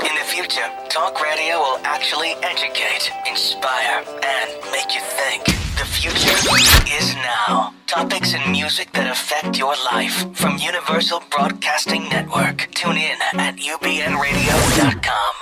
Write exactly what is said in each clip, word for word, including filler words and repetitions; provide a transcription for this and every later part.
In the future, talk radio will actually educate, inspire, and make you think. The future is now. Topics and music that affect your life from Universal Broadcasting Network. Tune in at u b n radio dot com.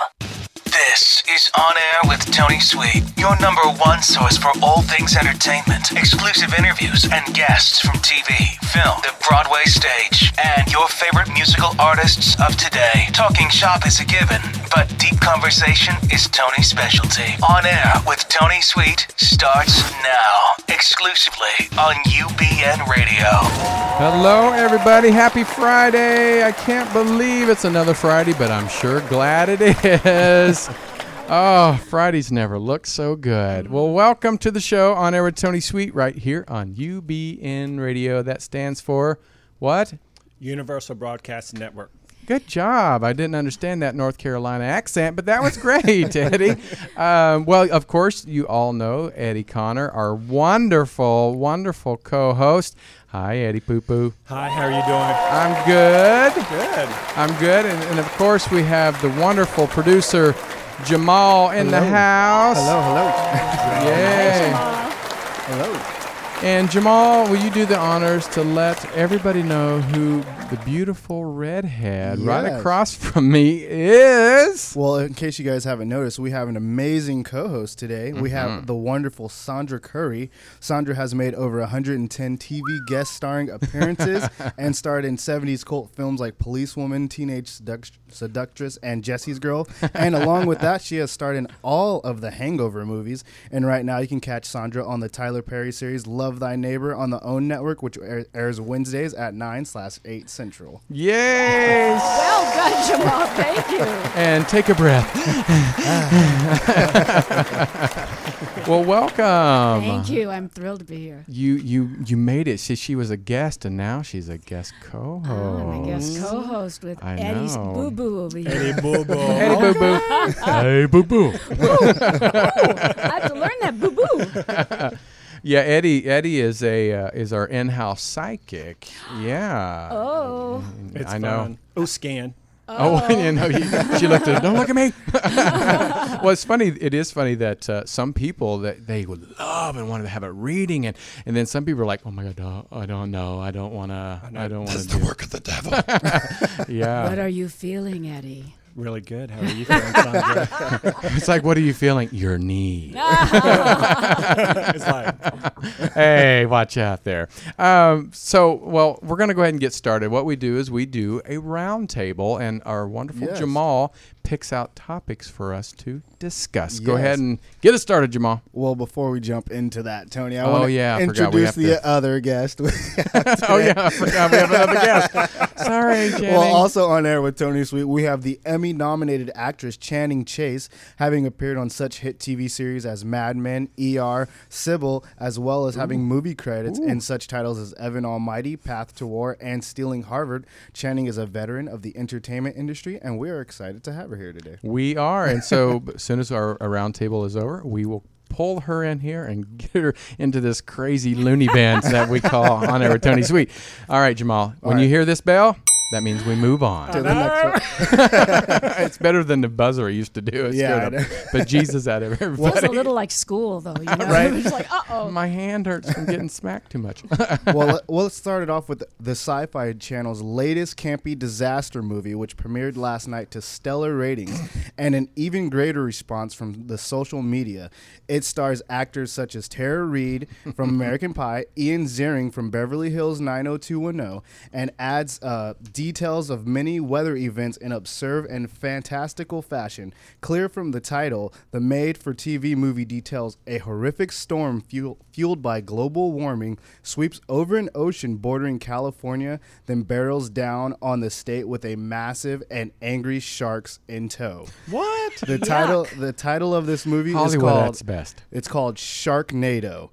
This is On Air with Tony Sweet, your number one source for all things entertainment, exclusive interviews and guests from T V, film, the Broadway stage, and your favorite musical artists of today. Talking shop is a given, but deep conversation is Tony's specialty. On Air with Tony Sweet starts now, exclusively on U B N Radio. Hello, everybody. Happy Friday. I can't believe it's another Friday, but I'm sure glad it is. Oh, Fridays never look so good. Well, welcome to the show, On Air with Tony Sweet, right here on U B N Radio. That stands for what? Universal Broadcasting Network. Good job. I didn't understand that North Carolina accent, but that was great, Eddie. Um, well, of course, you all know Eddie Connor, our wonderful, wonderful co-host. Hi, Eddie Poo Poo. Hi, how are you doing? I'm good. Good. I'm good. And, and of course, we have the wonderful producer, Jamal in hello. the house. Hello, hello. Yay. Hello. And Jamal, will you do the honors to let everybody know who the beautiful redhead yes. right across from me is? Well, in case you guys haven't noticed, we have an amazing co-host today. Mm-hmm. We have the wonderful Sondra Currie. Sondra has made over one hundred ten T V guest starring appearances and starred in seventies cult films like Policewoman, Teenage Seduct- Seductress, and Jesse's Girl. And along with that, she has starred in all of the Hangover movies. And right now, you can catch Sondra on the Tyler Perry series, Love Love Thy Neighbor on the OWN Network, which airs Wednesdays at nine slash eight Central. Yay! Well done, Jamal. Thank you. And take a breath. Well, welcome. Thank you. I'm thrilled to be here. You you you made it. She, she was a guest, and now she's a guest co-host. Oh, I'm a guest co-host with I Eddie's know. boo-boo over here. Eddie boo-boo. Eddie boo-boo. Hey, boo-boo. I have to learn that boo-boo. Yeah, Eddie. Eddie is a uh, is our in-house psychic. Yeah. Oh. It's I know. Fun. Oh, scan. Oh, oh you know, he, she looked at. Don't look at me. Well, it's funny. It is funny that uh, some people that they would love and want to have a reading, and, and then some people are like, oh my god, no, I don't know, I don't want to, I don't want to. That's the work of the devil. Yeah. What are you feeling, Eddie? Really good. How are you feeling, Sondra? It's like, what are you feeling? Your knee. It's like, hey, watch out there. Um, so, well, we're going to go ahead and get started. What we do is we do a round table, and our wonderful yes. Jamal picks out topics for us to discuss. Yes. Go ahead and get us started, Jamal. Well, before we jump into that, Tony, I oh, want to yeah, introduce the to... other guest. Oh, yeah, I forgot we have another guest. Sorry, Channing. Well, also on Air with Tony Sweet, we have the Emmy-nominated actress Channing Chase, having appeared on such hit T V series as Mad Men, E R, Sybil, as well as Ooh. having movie credits Ooh. in such titles as Evan Almighty, Path to War, and Stealing Harvard. Channing is a veteran of the entertainment industry, and we are excited to have her here today. We are, and so as soon as our, our round table is over, we will pull her in here and get her into this crazy loony band that we call On Air with Tony Sweet. All right, Jamal, All when right. you hear this bell, that means we move on to the next one. It's better than the buzzer I used to do. It's yeah, good. But Jesus out of everybody. Well, it's a little like school, though. You know? Right? It's like, uh oh, my hand hurts from getting smacked too much. Well, we'll start it off with the Sci-Fi Channel's latest campy disaster movie, which premiered last night to stellar ratings and an even greater response from the social media. It stars actors such as Tara Reid from American Pie, Ian Ziering from Beverly Hills nine oh two one oh, and adds uh. details of many weather events in absurd and fantastical fashion. Clear from the title, the made-for-T V movie details a horrific storm fuel, fueled by global warming, sweeps over an ocean bordering California, then barrels down on the state with a massive and angry sharks in tow. What? The Yuck. title the title of this movie Hollywood, is called that's best. It's called Sharknado.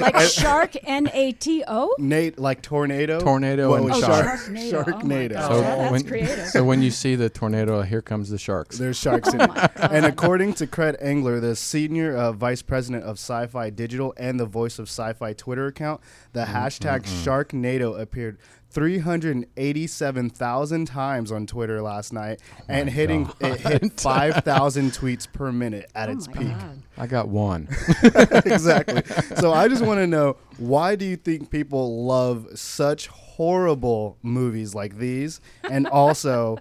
Like shark N A T O? Nate, like tornado? Tornado and shark. Sharknado. Oh, that's when, creative. So when you see the tornado, here comes the sharks. There's sharks oh in it. And according to Craig Engler, the senior uh, vice president of Sci-Fi Digital and the voice of Sci-Fi Twitter account, the mm-hmm. hashtag mm-hmm. Sharknado appeared three hundred eighty-seven thousand times on Twitter last night, oh and hitting God. it hit five thousand tweets per minute at oh its peak. God. I got one. Exactly. So I just want to know, why do you think people love such horrible movies like these? And also,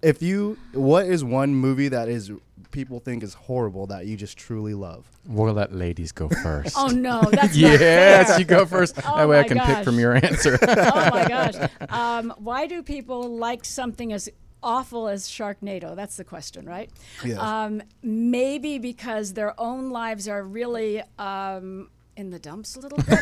if you, what is one movie that is people think is horrible that you just truly love? We'll let ladies go first. Oh no, that's yes, not fair. You go first. Oh that way I can gosh. pick from your answer. Oh my gosh. Um, why do people like something as awful as Sharknado? That's the question, right? Yes. Um, maybe because their own lives are really um, in the dumps a little bit,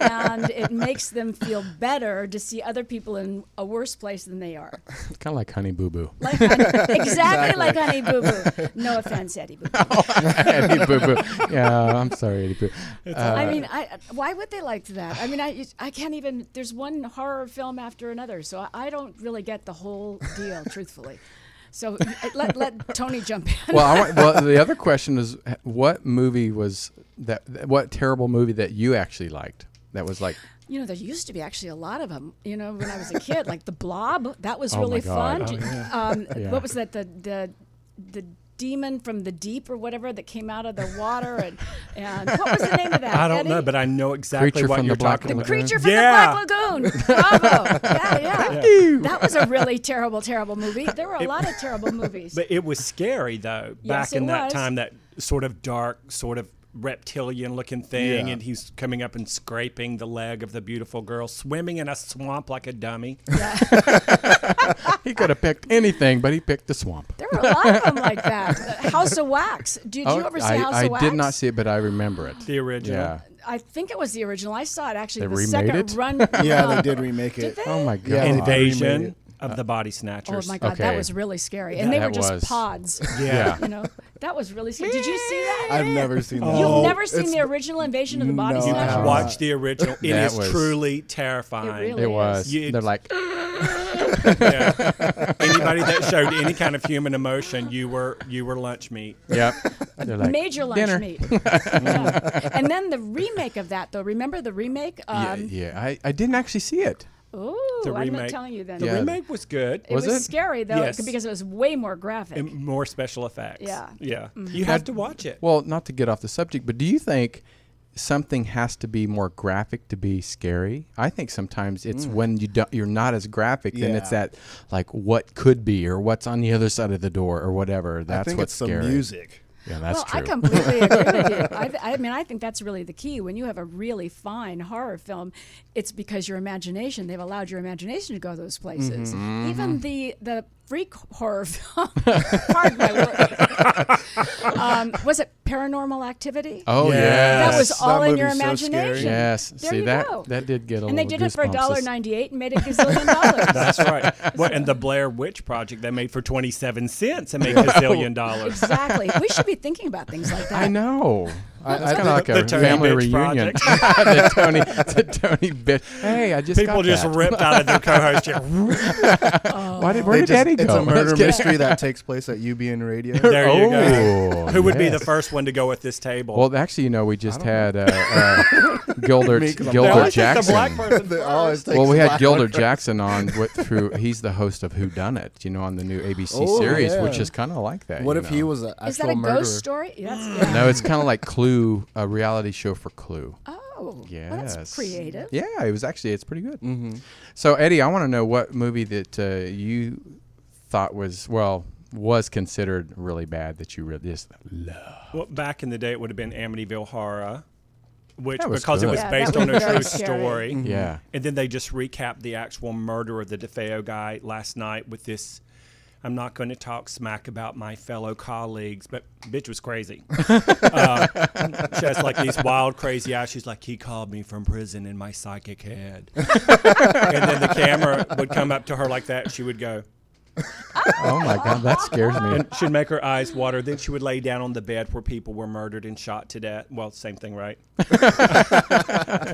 and it makes them feel better to see other people in a worse place than they are. It's kind of like Honey Boo Boo. Like honey, exactly, exactly like Honey Boo Boo. No offense, Eddie Boo Boo. Oh, Eddie Boo Boo. Yeah, I'm sorry, Eddie Boo. Uh, I mean, I, why would they like that? I mean, I I can't even. There's one horror film after another, so I, I don't really get the whole deal, truthfully. So let let Tony jump in. Well, I want, well, the other question is, what movie was that? What terrible movie that you actually liked? That was like, you know, there used to be actually a lot of them. You know, when I was a kid, like The Blob, that was oh really fun. Oh, yeah. Um, yeah. What was that? The the the demon from the deep or whatever that came out of the water, and, and what was the name of that? I don't Eddie? know, but I know exactly creature what you're talking about. The creature from yeah. the Black Lagoon. Bravo. Yeah, yeah. Thank you. That was a really terrible, terrible movie. There were a it, lot of terrible movies. But it was scary though. Back yes, in that was. time, that sort of dark, sort of reptilian-looking thing, yeah. and he's coming up and scraping the leg of the beautiful girl, swimming in a swamp like a dummy. Yeah. He could have picked anything, but he picked the swamp. There were a lot of them like that. House of Wax. Did oh, you ever see I, House I of Wax? I did not see it, but I remember it. The original. Yeah. I think it was the original. I saw it actually. They the remade second it? Run. Yeah, they did remake it. Did they? Oh my God. Yeah, Invasion of the Body Snatchers. Oh my God, okay. That was really scary. And yeah, they were just was. pods. Yeah. You know, that was really scary. Did you see that? I've never seen that. You've oh, never seen the original Invasion of the Body no, Snatchers? Watch the original. It that is was, truly terrifying. It, really it was. You, They're like... Yeah. Anybody that showed any kind of human emotion, you were you were lunch meat. Yep. Like, major lunch dinner. meat. Yeah. And then the remake of that, though. Remember the remake? Um, yeah, yeah. I, I didn't actually see it. Oh, I'm not telling you then. The yeah. remake was good. It was, was it? scary, though, yes. because it was way more graphic. And more special effects. Yeah. Yeah. Mm-hmm. You have to watch it. Well, not to get off the subject, but do you think something has to be more graphic to be scary? I think sometimes it's mm. when you don't, you're not as graphic, yeah. then it's that, like, what could be or what's on the other side of the door or whatever. That's I think what's it's scary. The music. Yeah, that's well, true. I completely agree with you. I, th- I mean, I think that's really the key. When you have a really fine horror film, it's because your imagination, they've allowed your imagination to go those places. Mm-hmm. Even the, the freak horror film, pardon my word, um, was it Paranormal Activity? Oh, yeah. Yes. That was all that in your imagination. So yes. There See, you that, go. That did get a and little And they did it for one dollar and ninety-eight cents and made a gazillion dollars. That's right. Well, and the Blair Witch Project they made for twenty-seven cents and made a gazillion dollars. Exactly. We should be thinking about things like that. I know. I, I like a family reunion. the Tony, the Tony bitch. Hey, I just people got just that. ripped out of their co-host chair. Oh. Why did where did Daddy go? It's a murder mystery that takes place at U B N Radio. There you oh, go. Who would yes. be the first one to go at this table? Well, actually, you know, we just had uh, uh, Gilder Gilder Jackson. Well, we had Gilder Jackson on with, through. He's the host of Who Done It, you know, on the new A B C oh, series, yeah. which is kind of like that. What if know? he was an actual murderer? Is that a murderer? ghost story? Yes. No, it's kind of like Clue. A reality show for Clue. Oh, yes. Well, that's creative. Yeah, it was actually, it's pretty good. Mm-hmm. So, Eddie, I want to know what movie that uh, you thought was, well, was considered really bad that you really just loved. Well, back in the day, it would have been Amityville Horror. which because good. it was yeah, based on was a true scary. story. Mm-hmm. Yeah. And then they just recapped the actual murder of the DeFeo guy last night with this, I'm not going to talk smack about my fellow colleagues, but bitch was crazy. uh, she has like these wild, crazy eyes. She's like, he called me from prison in my psychic head. And then the camera would come up to her like that. She would go. Oh, my God. That scares me. And she'd make her eyes water. Then she would lay down on the bed where people were murdered and shot to death. Well, same thing, right?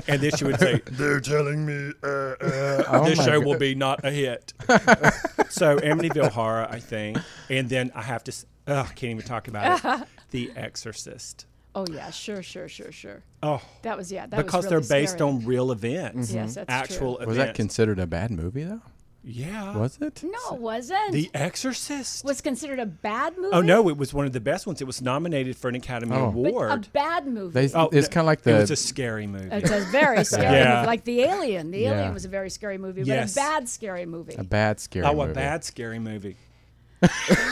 And then she would say, they're telling me uh, uh, oh this show God. will be not a hit. So Amityville Horror, I think. And then I have to uh, – can't even talk about it. The Exorcist. Oh, yeah. Sure, sure, sure, sure. Oh. That was – yeah, that because was really they're based scary. on real events. Mm-hmm. Yes, that's actual true. Events. Was that considered a bad movie, though? Yeah. Was it? No, it wasn't. The Exorcist was considered a bad movie. Oh no, it was one of the best ones. It was nominated for an Academy oh. Award. But a bad movie. They, oh, it's kind of like the. It was a scary movie. It's a very scary yeah. movie, like The Alien. The yeah. Alien was a very scary movie, yes. but a bad scary movie. A bad scary. Oh, movie. a bad scary movie.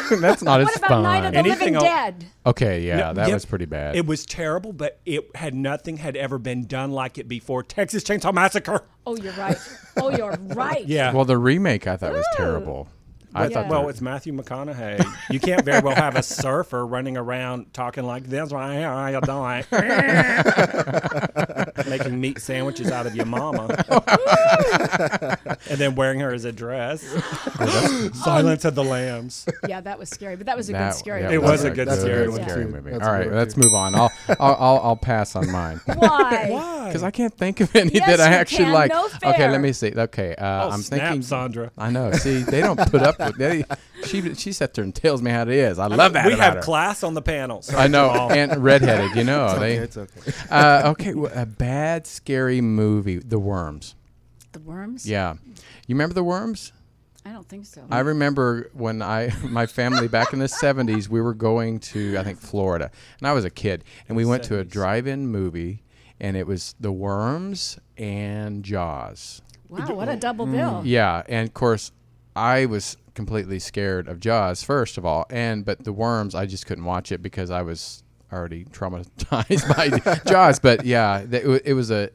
That's not as fun. What about fun. Night of the Anything Living I'll, Dead? Okay, yeah, no, that yeah, was pretty bad. It was terrible, but it had nothing had ever been done like it before. Texas Chainsaw Massacre. Oh, you're right. Oh, you're right. Yeah. Well, the remake I thought Ooh. was terrible. I yeah. thought well, it's Matthew McConaughey. You can't very well have a surfer running around talking like this. I don't making meat sandwiches out of your mama, and then wearing her as a dress. Silence um, of the Lambs. Yeah, that was scary, but that was a that, good scary. Yeah, movie. It was a good that's scary, a good scary movie. movie. All right, movie. let's move on. I'll I'll I'll, I'll pass on mine. Why? Why? Because I can't think of any yes, that I actually can. like. No fair. Okay, let me see. Okay, uh, oh, I'm snap, thinking. Sondra. I know. See, they don't put up. They, she she sat there and tells me how it is. I, I love mean, that. We have her. class on the panels. So I know, and redheaded. You know, it's they. Okay, it's okay. Uh, okay, well, a bad scary movie. The Worms. The Worms. Yeah, you remember The Worms? I don't think so. I remember when I my family back in the seventies we were going to I think Florida, and I was a kid, and we went seventies. to a drive-in movie, and it was The Worms and Jaws. Wow, what a double bill! Mm. Yeah, and of course. I was completely scared of Jaws, first of all, and but The Worms, I just couldn't watch it because I was already traumatized by Jaws. But yeah, th- it was a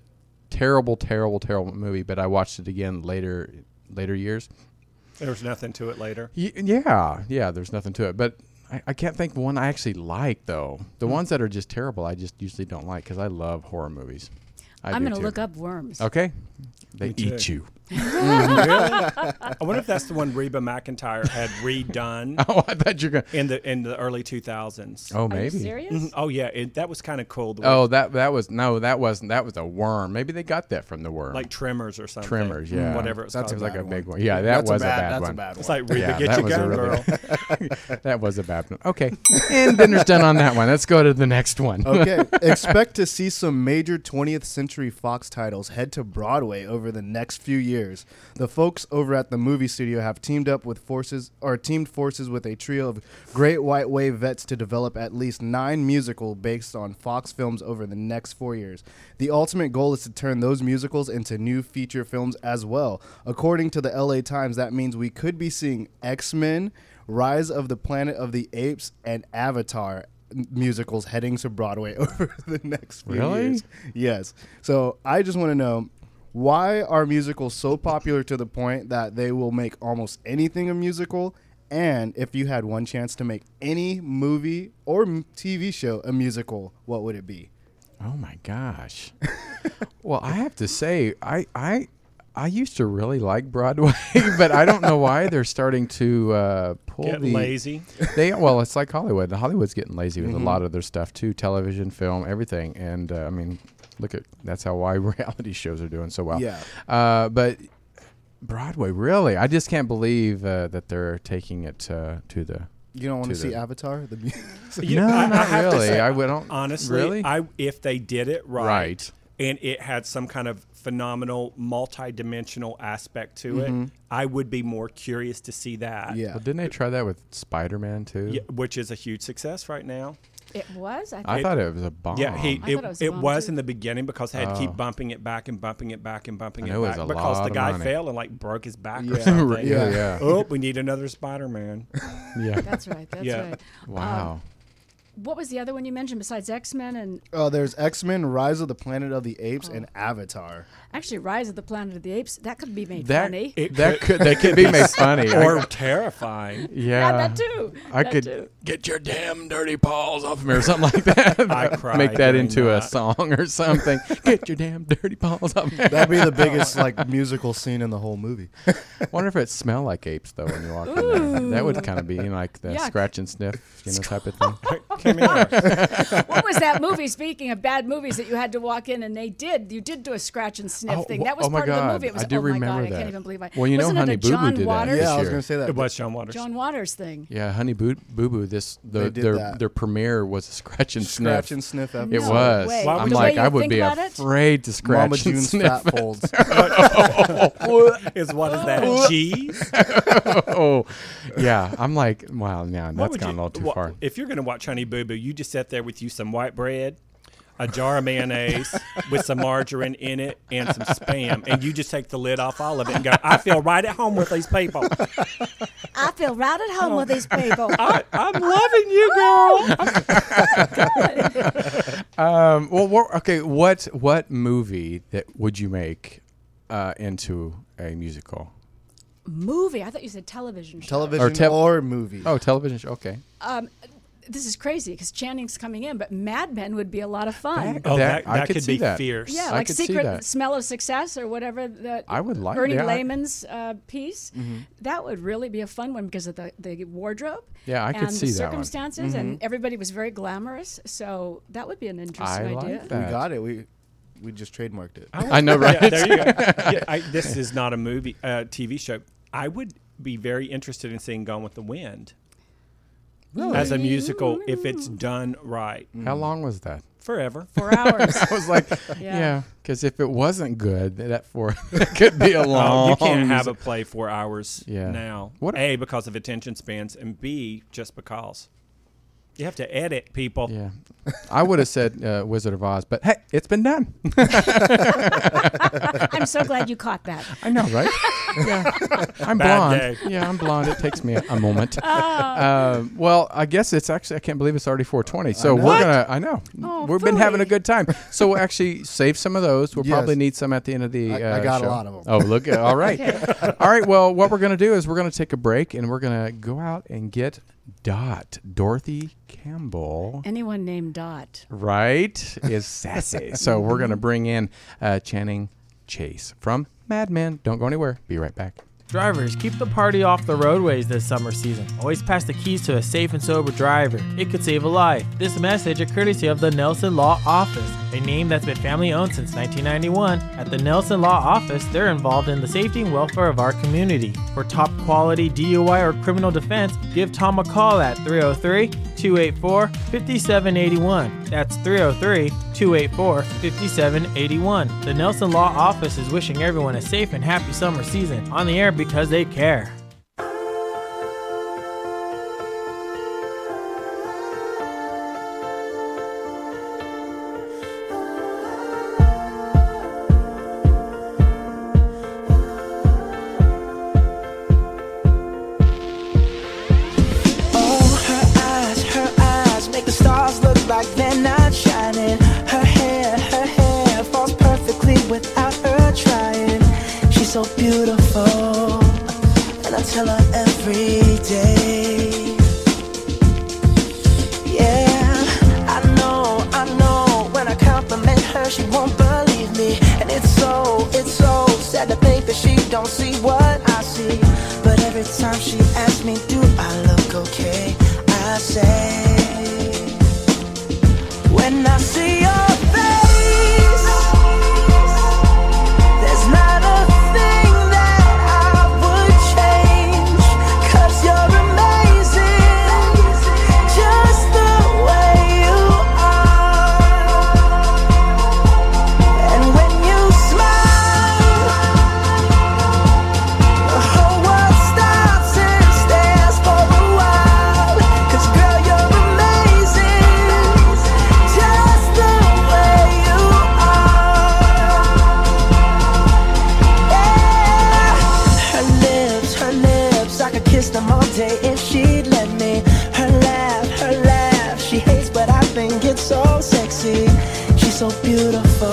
terrible, terrible, terrible movie. But I watched it again later, later years. There was nothing to it later. Y- yeah, yeah, there's nothing to it. But I, I can't think of one I actually like though. The mm. ones that are just terrible, I just usually don't like because I love horror movies. I I'm going to look up worms. Okay. They eat you. I wonder if that's the one Reba McEntire had redone. Oh, I bet you're going to. In the, in the early two thousands. Oh, maybe. Are you serious? Mm-hmm. Oh, yeah. It, that was kind of cool. The oh, that that was. No, that wasn't. That was a worm. Maybe they got that from The Worm. Like Tremors or something. Tremors, yeah. Mm, whatever it was that seems like a big one. one. Yeah, that that's was a bad, a bad that's one. A bad one. It's like Reba, yeah, get your gun, girl. That was a bad one. Okay. And dinner's done on that one. Let's go to the next one. Okay. Expect to see some major twentieth Century Fox titles head to Broadway over the next few years. The folks over at the movie studio have teamed up with forces or teamed forces with a trio of Great White Way vets to develop at least nine musicals based on Fox films over the next four years. The ultimate goal is to turn those musicals into new feature films as well. According to the L A Times, that means we could be seeing X-Men, Rise of the Planet of the Apes, and Avatar musicals heading to Broadway over the next few really? years. Yes. So I just want to know, why are musicals so popular to the point that they will make almost anything a musical? And if you had one chance to make any movie or T V show a musical, what would it be? Oh, my gosh. Well, I have to say, I, I I used to really like Broadway, but I don't know why they're starting to uh, pull Get the, lazy. They well, it's like Hollywood. Hollywood's getting lazy with mm-hmm. a lot of their stuff, too. Television, film, everything. And, uh, I mean... Look at that's how why reality shows are doing so well. Yeah. Uh, but Broadway, really, I just can't believe uh, that they're taking it uh, to the. You don't want to, to see the, Avatar? The you no, know, not I really. Say, I wouldn't. Honestly, really? I if they did it right, right, and it had some kind of phenomenal, multi-dimensional aspect to mm-hmm. it, I would be more curious to see that. Yeah. Well, didn't they try that with Spider-Man too? Yeah, which is a huge success right now. It was? I, I it, thought it was a bomb. Yeah, he, it, it was, it was in the beginning because they had oh. to keep bumping it back and bumping it back and bumping it back it because the guy money. fell and like broke his back yeah. or something. yeah, yeah. Oh, we need another Spider-Man. Yeah. That's right. That's yeah. right. Wow. Um, what was the other one you mentioned besides X-Men? And oh, uh, there's X-Men, Rise of the Planet of the Apes, oh. and Avatar. Actually, Rise of the Planet of the Apes, that could be made that, funny. It that could, could that could be made funny. Or terrifying. Yeah. yeah, that too. I that could too. Get your damn dirty paws off of me or something like that. I cry. Make that into that. a song or something. Get your damn dirty paws off me. That'd be the biggest like musical scene in the whole movie. I wonder if it smell like apes, though, when you walk Ooh. in there. That would kind of be like the Yuck. scratch and sniff, you know, type of thing. What was that movie, speaking of bad movies, that you had to walk in and they did, you did do a scratch and sniff oh, thing. That was oh part God. of the movie. It was, I do oh remember my God, that. I can't even believe I... Well, you Wasn't know Honey Boo Boo did that. Yeah, I was going to say that. It was John Waters. John Waters thing. Yeah, Honey Boo Boo, this, the, their, that. their premiere was a scratch and sniff. Scratch and sniff episode. It no was. Way. I'm like, I would be afraid to scratch Mama and June's sniff. Mama June's fat folds. Is what is that, cheese? Oh, yeah. I'm like, wow, now that's gone all too far. If you're going to watch Honey Boo Boo, you just sat there with you some white bread, a jar of mayonnaise with some margarine in it and some Spam, and you just take the lid off all of it and go, I feel right at home with these people. I feel right at home oh. with these people. I, I'm loving you, girl. um, well, okay, what what movie that would you make uh, into a musical? Movie? I thought you said television show. Television or, te- or movie. Oh, television show, okay. Um This is crazy because Channing's coming in, but Mad Men would be a lot of fun. Oh, that, that, that I could, could be that. fierce. Yeah, like Secret Smell of Success or whatever. That I would like Ernie yeah, Lehman's uh, piece. Mm-hmm. That would really be a fun one because of the, the wardrobe. Yeah, I could see that. And the circumstances, mm-hmm. and everybody was very glamorous. So that would be an interesting I idea. Like that. We got it. We we just trademarked it. I, I know, right? Yeah, there you go. Yeah, I, this is not a movie, uh, T V show. I would be very interested in seeing Gone with the Wind. Really? As a musical, if it's done right. How long was that? Forever. Four hours. I was like, yeah, because yeah, if it wasn't good, that four could be a long. Oh, you can't have a play four hours yeah. now. What a-, a, because of attention spans, and B, just because. You have to edit, people. Yeah, I would have said uh, Wizard of Oz, but hey, it's been done. I'm so glad you caught that. I know, right? Yeah, I'm Bad blonde. Day. Yeah, I'm blonde. It takes me a, a moment. Oh. Uh, well, I guess it's actually, I can't believe it's already four twenty. So we're going to, I know. Oh, We've fully. been having a good time. So we'll actually save some of those. We'll yes. probably need some at the end of the I, uh, I got show. a lot of them. Oh, look. All right. Okay. All right. Well, what we're going to do is we're going to take a break, and we're going to go out and get Dot, Dorothy Campbell. Anyone named Dot. Right, is sassy. So we're going to bring in uh, Channing Chase from Mad Men. Don't go anywhere. Be right back. Drivers, keep the party off the roadways this summer season. Always pass the keys to a safe and sober driver. It could save a life. This message is courtesy of the Nelson Law Office, a name that's been family-owned since nineteen ninety-one. At the Nelson Law Office, they're involved in the safety and welfare of our community. For top-quality D U I or criminal defense, give Tom a call at three oh three, two eight four, five seven eight one. That's three oh three, two eight four, five seven eight one. The Nelson Law Office is wishing everyone a safe and happy summer season. On the air because they care. beautiful,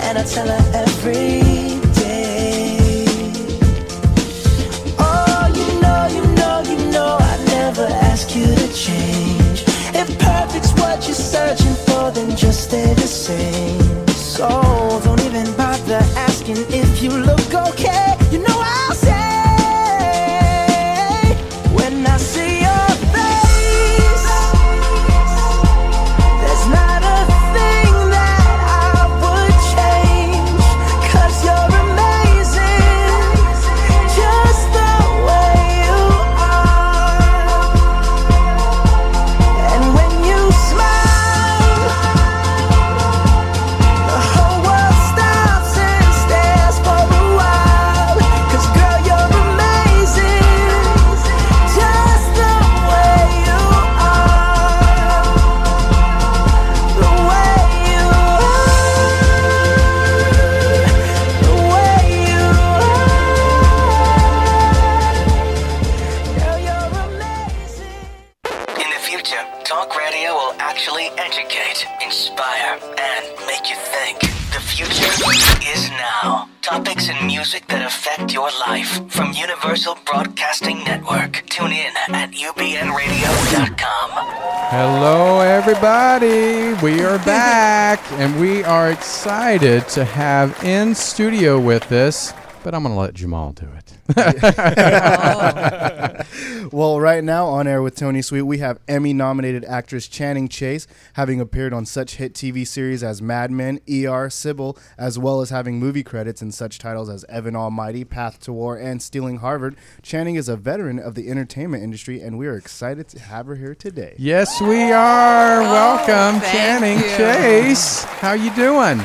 and I tell her every day. Oh, you know, you know, you know, I never ask you to change. If perfect's what you're searching for, then just stay the same. So don't even bother asking if you look okay. You know I'll say when I see you. Life from Universal Broadcasting Network. Tune in at U B N radio dot com. Hello, everybody. We are back, and we are excited to have in studio with us, but I'm going to let Jamal do it. Oh. Well, right now on air with Tony Sweet, we have Emmy-nominated actress Channing Chase, having appeared on such hit T V series as Mad Men, E R, Sybil, as well as having movie credits in such titles as Evan Almighty, Path to War, and Stealing Harvard. Channing is a veteran of the entertainment industry, and we are excited to have her here today. Yes, we are. Oh, welcome, Channing you. Chase. How you doing?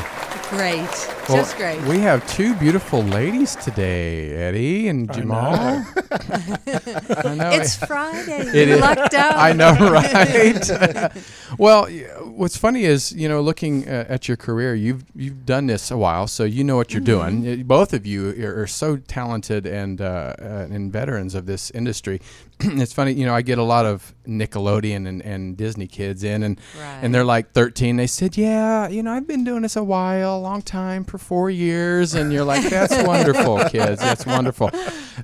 Great. Well, just great. We have two beautiful ladies today, Eddie and Jamal. I know. I know. It's Friday. It you is. Lucked out. I know, right? Well, what's funny is, you know, looking uh, at your career, you've you've done this a while, so you know what you're mm-hmm. doing. Both of you are, are so talented and uh, uh, and veterans of this industry. It's funny, you know, I get a lot of Nickelodeon and, and Disney kids in, and right. and they're like thirteen. They said, yeah, you know, I've been doing this a while, a long time, for four years. And you're like, that's wonderful, kids. That's wonderful.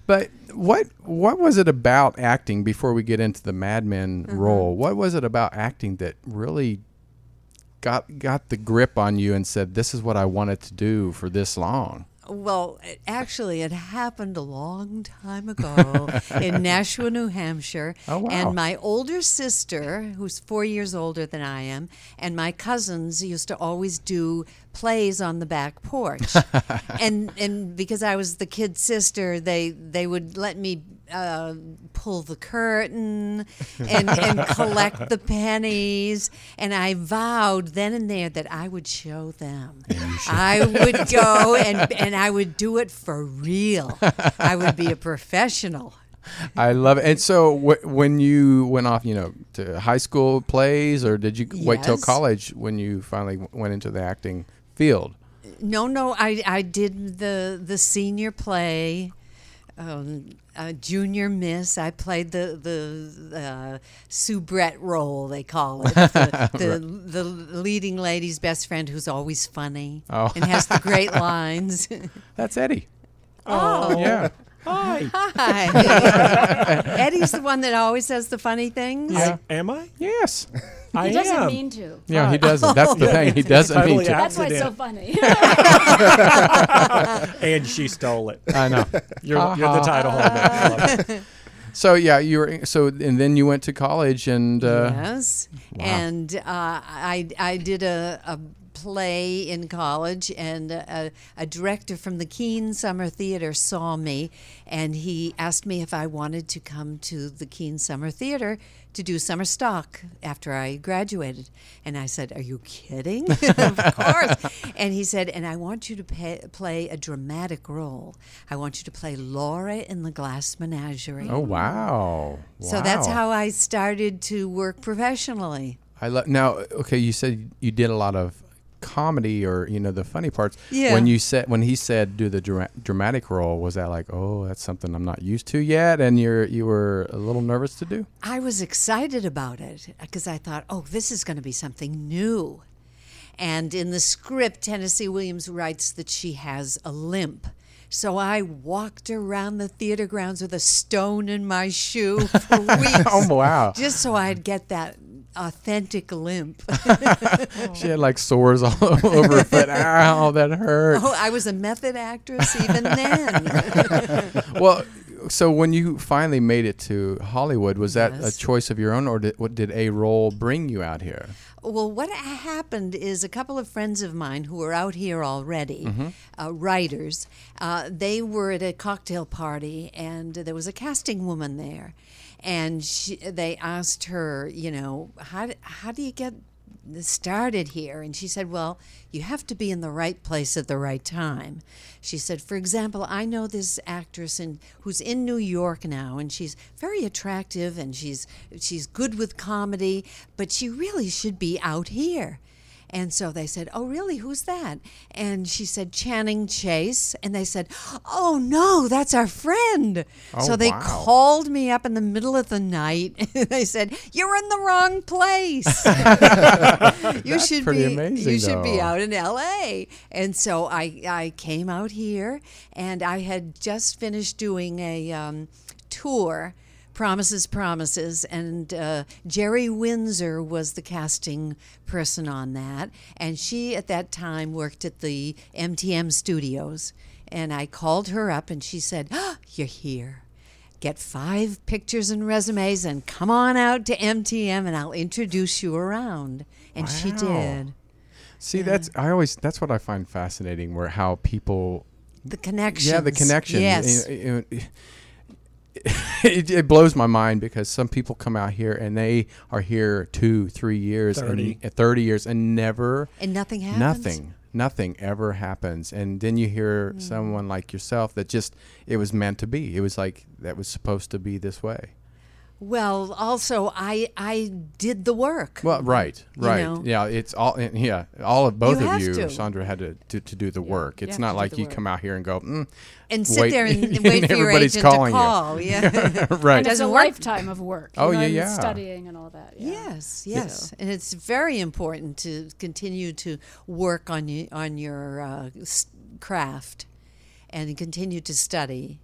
But what what was it about acting, before we get into the Mad Men mm-hmm. role, what was it about acting that really got got the grip on you and said, this is what I wanted to do for this long? Well, it actually, it happened a long time ago in Nashua, New Hampshire. Oh, wow. And my older sister, who's four years older than I am, and my cousins used to always do plays on the back porch. and and because I was the kid sister, they, they would let me uh, pull the curtain and, and collect the pennies. And I vowed then and there that I would show them. I would go and... and And I would do it for real. I would be a professional. I love it. And so wh- when you went off, you know, to high school plays, or did you yes. wait till college when you finally w- went into the acting field? No, no. I, I did the the senior play, um, uh, junior miss. I played the, the uh, soubrette role, they call it. The, the, right. the leading lady's best friend who's always funny oh. and has the great lines. That's Eddie. Oh. Yeah. Hi. Hi. Eddie's the one that always says the funny things. Yeah. I, am I? Yes. I he doesn't am. mean to. Yeah, Hi. he doesn't. That's the thing. He doesn't totally mean to. Accident. That's why it's so funny. And she stole it. I know. You're, uh-huh. you're the title holder. I love it. So yeah, you were so, and then you went to college, and uh, yes, wow. and uh, I I did a. a play in college, and a, a director from the Keene Summer Theater saw me, and he asked me if I wanted to come to the Keene Summer Theater to do summer stock after I graduated. And I said, are you kidding? Of course. And he said, and I want you to pay, play a dramatic role. I want you to play Laura in the Glass Menagerie. Oh, wow. So wow. that's how I started to work professionally. I lo- Now, okay, you said you did a lot of comedy, or you know, the funny parts. Yeah. When you said, when he said do the dra- dramatic role, was that like, oh, that's something I'm not used to yet, and you're you were a little nervous to do? I was excited about it because I thought, oh, this is going to be something new. And in the script, Tennessee Williams writes that she has a limp. So I walked around the theater grounds with a stone in my shoe for weeks. Oh, wow. Just so I'd get that authentic limp. She had like sores all over her foot. Ow, that hurt. Oh, I was a method actress even then. Well, so when you finally made it to Hollywood, was that yes. a choice of your own, or did, what, did a role bring you out here? Well, what happened is a couple of friends of mine who were out here already, mm-hmm. uh, writers, uh, they were at a cocktail party, and there was a casting woman there. And she, they asked her, you know, how how do you get started here? And she said, well, you have to be in the right place at the right time. She said, for example, I know this actress in, who's in New York now, and she's very attractive, and she's she's good with comedy, but she really should be out here. And so they said, oh, really? Who's that? And she said, Channing Chase. And they said, oh, no, that's our friend. Oh, so they wow. called me up in the middle of the night. They said, you're in the wrong place. you that's should pretty be, amazing, You though. should be out in L A. And so I, I came out here, and I had just finished doing a um, tour, Promises, Promises, and uh, Jerry Windsor was the casting person on that, and she at that time worked at the M T M studios, and I called her up, and she said, oh, you're here. Get five pictures and resumes and come on out to M T M, and I'll introduce you around, and wow. she did. See, yeah. that's I always that's what I find fascinating, where how people... The connections. Yeah, the connections. Yes. You know, it, it blows my mind, because some people come out here and they are here two, three years, thirty, and, uh, thirty years, and never and nothing happens. Nothing, nothing ever happens. And then you hear mm. someone like yourself that just it was meant to be. It was like that was supposed to be this way. Well, also I I did the work. Well, right, right, you know? yeah. It's all yeah. All of both you of you, to. Sandra had to, to to do the work. You it's not like you work. come out here and go mm, and sit wait, there and, and wait for your agent calling to call. You. Yeah, right. And it's a lifetime of work. Oh you know, yeah, yeah. Studying and all that. Yeah. Yes, yes, yeah. And it's very important to continue to work on you, on your uh, craft, and continue to study.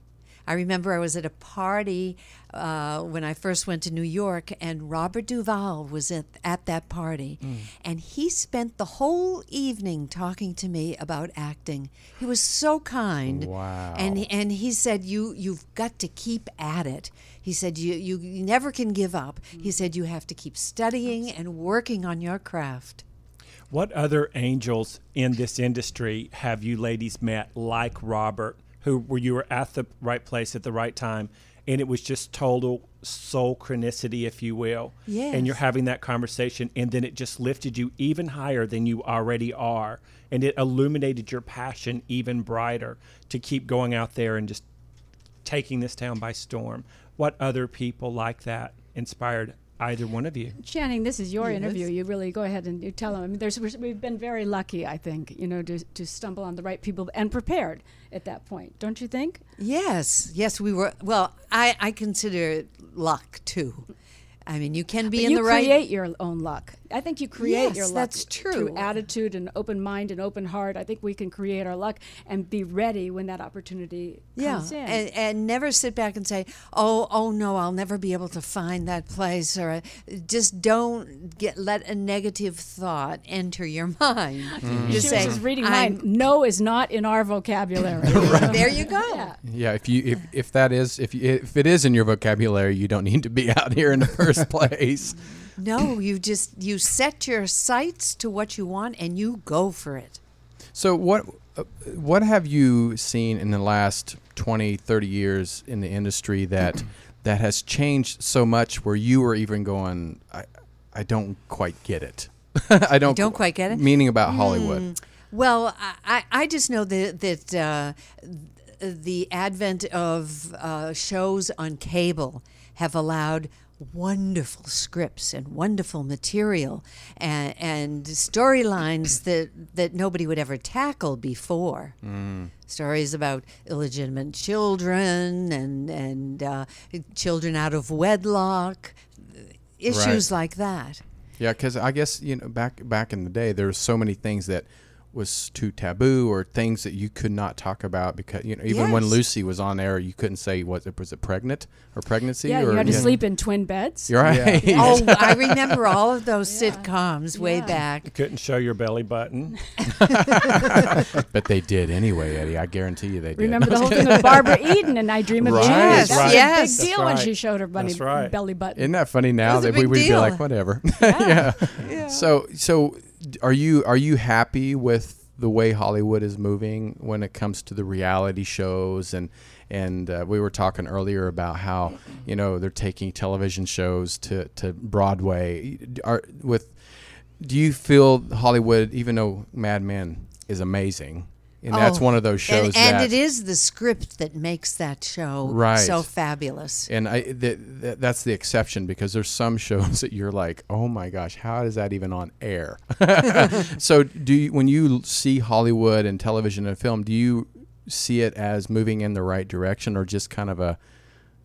I remember I was at a party uh, when I first went to New York, and Robert Duvall was at, at that party. Mm. And he spent the whole evening talking to me about acting. He was so kind. Wow. And and he said, you, you've got to keep at it. He said, you, you, you never can give up. Mm. He said, you have to keep studying and working on your craft. What other angels in this industry have you ladies met like Robert? Who where you were at the right place at the right time, and it was just total synchronicity, if you will. Yes. And you're having that conversation, and then it just lifted you even higher than you already are, and it illuminated your passion even brighter to keep going out there and just taking this town by storm. What other people like that inspired either one of you? Channing, this is your yes. interview. You really go ahead and you tell them. I mean, there's, we've been very lucky, I think, you know, to, to stumble on the right people and prepared at that point. Don't you think? Yes. Yes, we were. Well, I, I consider it luck, too. I mean, you can be but in the right... you create your own luck. I think you create yes, your luck. That's true. Through attitude and open mind and open heart. I think we can create our luck and be ready when that opportunity yeah. comes in. And, and never sit back and say, oh, oh no, I'll never be able to find that place. Or just don't get let a negative thought enter your mind. Mm. Just she say, was just reading mine. No is not in our vocabulary. Right. There you go. Yeah. yeah if you if, if that is if you, if it is in your vocabulary, you don't need to be out here in the first place. No, you just you set your sights to what you want and you go for it. So what uh, what have you seen in the last twenty, thirty years in the industry that that has changed so much where you were even going, I I don't quite get it. I don't, don't quite get it. Meaning about Hollywood. Mm, well, I I just know that that uh, the advent of uh, shows on cable have allowed wonderful scripts and wonderful material and, and storylines that, that nobody would ever tackle before. Mm. Stories about illegitimate children and, and uh, children out of wedlock, issues right. like that. Yeah, because I guess, you know, back back in the day, there were so many things that was too taboo or things that you could not talk about because, you know, even yes. when Lucy was on air, you couldn't say, was it, was it pregnant or pregnancy? Yeah, or, you had to yeah. sleep in twin beds. You're right. Yeah. Oh, I remember all of those yeah. sitcoms way yeah. back. You couldn't show your belly button. But they did anyway, Eddie. I guarantee you they did. Remember the whole thing with Barbara Eden and I Dream of right. Yes, that was yes. a big deal right. when she showed her bunny, right. belly button. Isn't that funny now that we would be like, whatever. Yeah. yeah. yeah. So, so... Are you are you happy with the way Hollywood is moving when it comes to the reality shows? And and uh, we were talking earlier about how, you know, they're taking television shows to, to Broadway. Are, with do you feel Hollywood, even though Mad Men is amazing, and oh, that's one of those shows, and, and that, it is the script that makes that show right. so fabulous. And I, th- th- that's the exception, because there's some shows that you're like, oh my gosh, how is that even on air? So, do you, when you see Hollywood and television and film, do you see it as moving in the right direction, or just kind of a,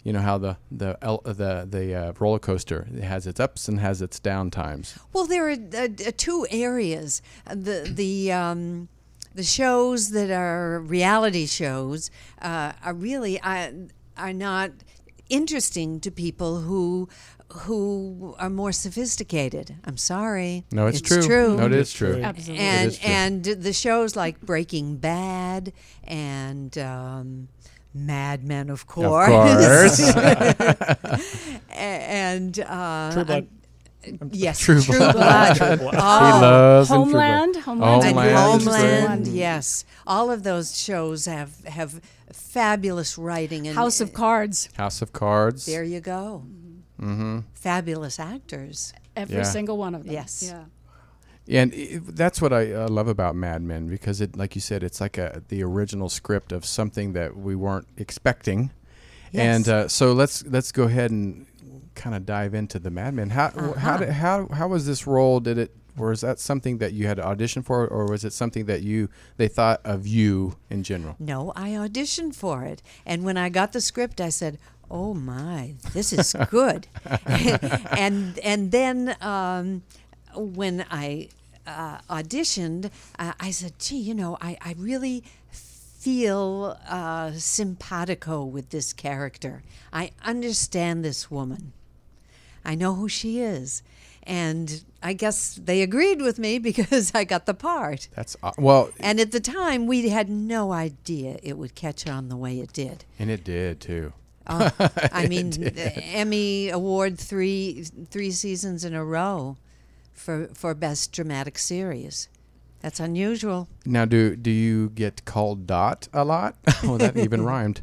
you know, how the the the the uh, roller coaster, it has its ups and has its down times? Well, there are uh, two areas. The the um, The shows that are reality shows uh, are really uh, are not interesting to people who who are more sophisticated. I'm sorry. No, it's, it's true. true. No, it is true. Absolutely. And it is true. And the shows like Breaking Bad and um, Mad Men, of course. Of course. and uh, True Blood. Yes, True Blood. True Blood. Oh. Homeland, Homeland, Homeland, Homeland. Yes, all of those shows have have fabulous writing. And House of Cards. House of Cards. There you go. Mm-hmm. Fabulous actors. Every yeah. single one of them. Yes. Yeah. And it, that's what I uh, love about Mad Men, because it, like you said, it's like a the original script of something that we weren't expecting. Yes. And uh, so let's let's go ahead and kind of dive into the Mad Men. How uh-huh. how did, how how was this role? Did it, or is that something that you had to audition for, or was it something that you they thought of you in general? No, I auditioned for it, and when I got the script, I said, "Oh my, this is good." and and then um, when I uh, auditioned, uh, I said, "Gee, you know, I I really." feel uh, simpatico with this character. I understand this woman. I know who she is. And I guess they agreed with me because I got the part. That's well. And at the time, we had no idea it would catch on the way it did. And it did, too. Uh, I mean, Emmy Award three three seasons in a row for for Best Dramatic Series. That's unusual. Now, do do you get called Dot a lot? Oh, that even rhymed.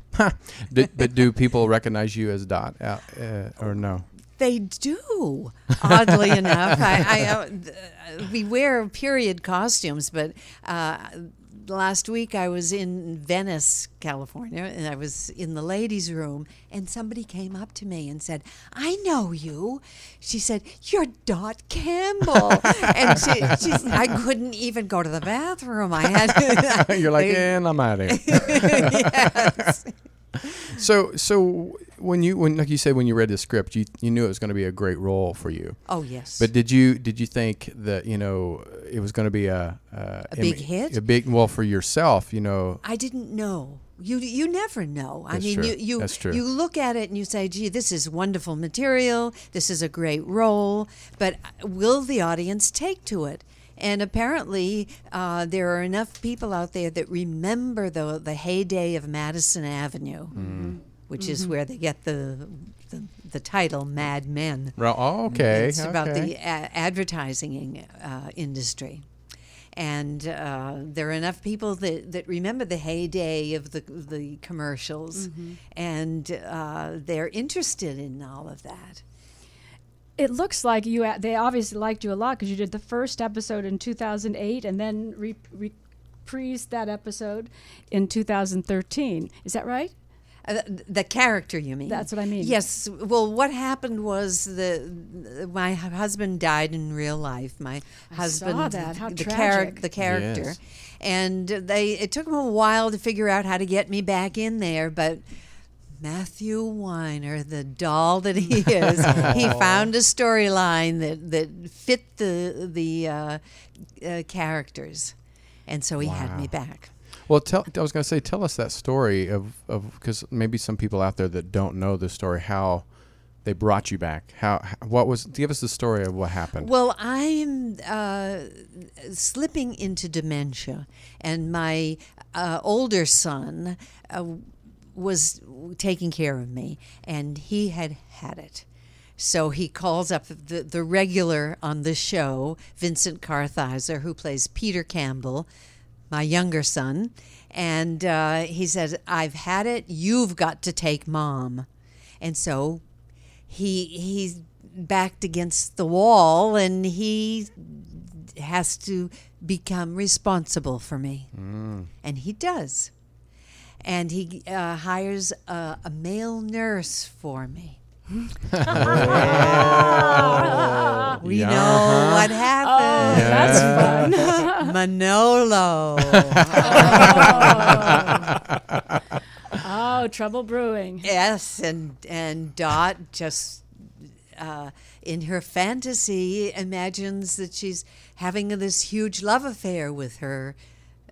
do, but do people recognize you as Dot uh, uh, or no? They do, oddly enough. I, I uh, we wear period costumes, but uh, last week I was in Venice, California, and I was in the ladies' room, and somebody came up to me and said, "I know you." She said, "You're Dot Campbell." And she, she, I couldn't even go to the bathroom. I had. You're like, and I'm out of here. Yes. So, so when you, when like you said, when you read the script, you you knew it was going to be a great role for you. Oh yes. But did you did you think that, you know, it was going to be a uh, a big Emmy, hit, a big well for yourself? You know, I didn't know. You you never know. That's I mean, true. you you That's true. You look at it and you say, "Gee, this is wonderful material. This is a great role." But will the audience take to it? And apparently uh, there are enough people out there that remember the, the heyday of Madison Avenue, mm-hmm. which mm-hmm. is where they get the the, the title Mad Men. Oh, okay. It's okay. about the a- advertising uh, industry. And uh, there are enough people that, that remember the heyday of the the commercials, mm-hmm. and uh, they're interested in all of that. It looks like you. They obviously liked you a lot because you did the first episode in two thousand eight and then re- reprised that episode in two thousand thirteen. Is that right? Uh, the character, you mean? That's what I mean. Yes. Well, what happened was the my husband died in real life. My I husband, saw that. How the, tragic. Char- the character, yes. and they. It took them a while to figure out how to get me back in there, but Matthew Weiner, the doll that he is, he found a storyline that, that fit the the uh, uh, characters, and so he wow. had me back. Well, tell, I was going to say, tell us that story of of because maybe some people out there that don't know the story, how they brought you back. How what was? Give us the story of what happened. Well, I'm uh, slipping into dementia, and my uh, older son. Uh, was taking care of me, and he had had it. So he calls up the, the regular on the show, Vincent Karthizer, who plays Peter Campbell, my younger son, and uh, he says, I've had it, you've got to take Mom. And so he he's backed against the wall, and he has to become responsible for me. Mm. And he does. And he uh, hires uh, a male nurse for me. Wow. We yeah. know what happened. Oh, that's fun. Manolo. Oh. Oh, trouble brewing. Yes, and and Dot just uh, in her fantasy imagines that she's having this huge love affair with her.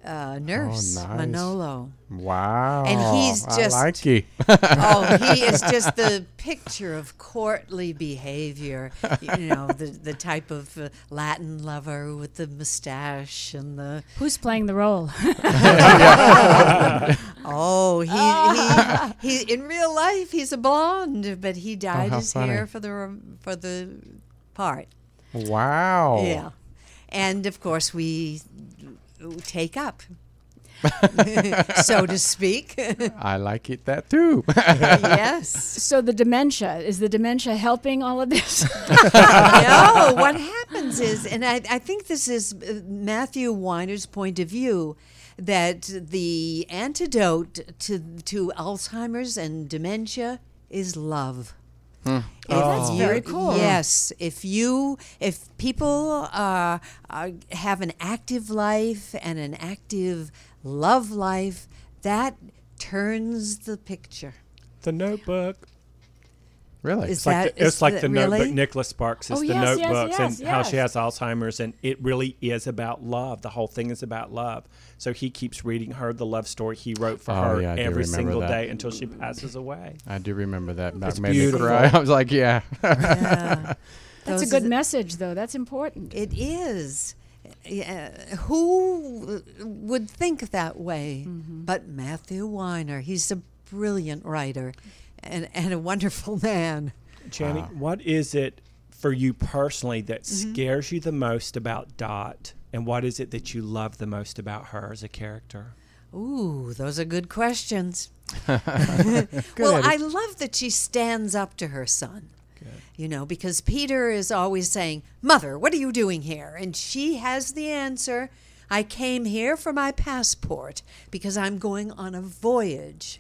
Uh, nurse oh, nice. Manolo. Wow. And he's just I like he. Oh, he is just the picture of courtly behavior. You know, the the type of uh, Latin lover with the mustache and the. Who's playing the role? Oh, he, oh. he he in real life he's a blonde, but he dyed oh, his funny. hair for the for the part. Wow. Yeah, and of course we. Take up, so to speak. I like it that too. Yes. So the dementia, is the dementia helping all of this? No, what happens is, and I, I think this is Matthew Weiner's point of view, that the antidote to to Alzheimer's and dementia is love. Hmm. Oh, that's very cool. Yes, if you if people uh, are, have an active life and an active love life, that turns the picture. The Notebook. Really? Is it's that, like the, it's like the, the Notebook. Really? Nicholas Sparks is oh, the yes, Notebook yes, yes, and yes. how she has Alzheimer's, and it really is about love. The whole thing is about love. So he keeps reading her the love story he wrote for oh, her yeah, every single that. day until she passes away. I do remember that. It's made me cry. I was like, yeah. yeah. That's Those a good the, message, though. That's important. It is. Yeah. Who would think that way? Mm-hmm. But Matthew Weiner, he's a brilliant writer. And, and a wonderful man. Channing, wow. what is it for you personally that mm-hmm. scares you the most about Dot? And what is it that you love the most about her as a character? Ooh, those are good questions. Good. Well, I love that she stands up to her son. Good. You know, because Peter is always saying, Mother, what are you doing here? And she has the answer. I came here for my passport because I'm going on a voyage.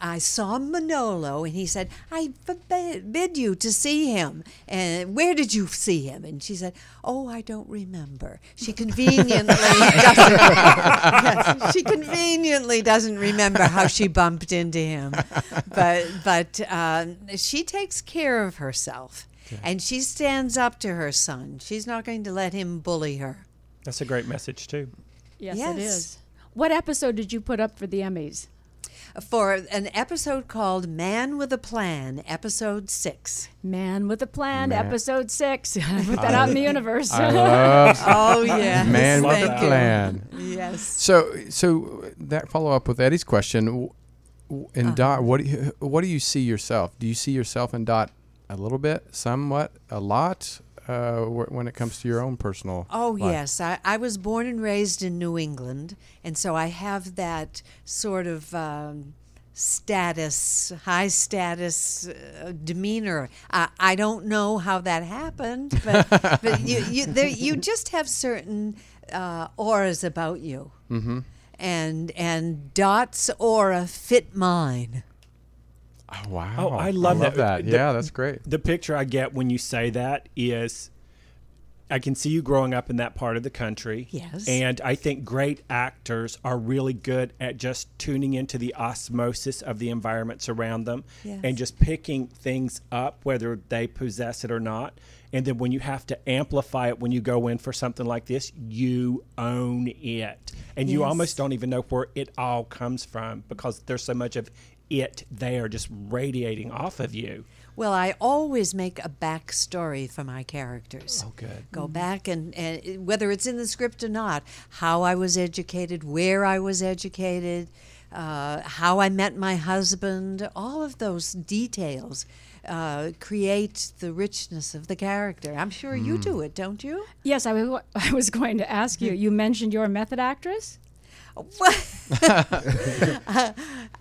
I saw Manolo, and he said, I forbid you to see him. And where did you see him? And she said, oh, I don't remember. She conveniently doesn't She conveniently doesn't remember how she bumped into him. But but um, she takes care of herself, okay. and she stands up to her son. She's not going to let him bully her. That's a great message, too. Yes, yes. it is. What episode did you put up for the Emmys? For an episode called Man with a Plan, episode six. Man with a Plan, Man. episode six. Put that I, out in the universe. I love oh, yes. Man love with a Plan. Yes. So so that follow-up with Eddie's question, in uh-huh. Dot, what do, you, what do you see yourself? Do you see yourself in Dot a little bit, somewhat, a lot, uh, when it comes to your own personal Oh, life? yes. I, I was born and raised in New England, and so I have that sort of um, status, high status uh, demeanor. I, I don't know how that happened, but, but you you, there, you just have certain uh, auras about you, mm-hmm. and and Dot's aura fit mine. Oh, wow. Oh, I love, I love that. that. The, yeah, that's great. The picture I get when you say that is I can see you growing up in that part of the country. Yes. And I think great actors are really good at just tuning into the osmosis of the environments around them, yes, and just picking things up, whether they possess it or not. And then when you have to amplify it, when you go in for something like this, you own it. And you, yes, almost don't even know where it all comes from, because there's so much of it there just radiating off of you. Well, I always make a backstory for my characters. Oh, good. Go back and, and whether it's in the script or not, how I was educated, where I was educated, uh, how I met my husband, all of those details uh, create the richness of the character. I'm sure mm. you do it, don't you? Yes, I was, I was going to ask you. You mentioned you're a method actress? uh,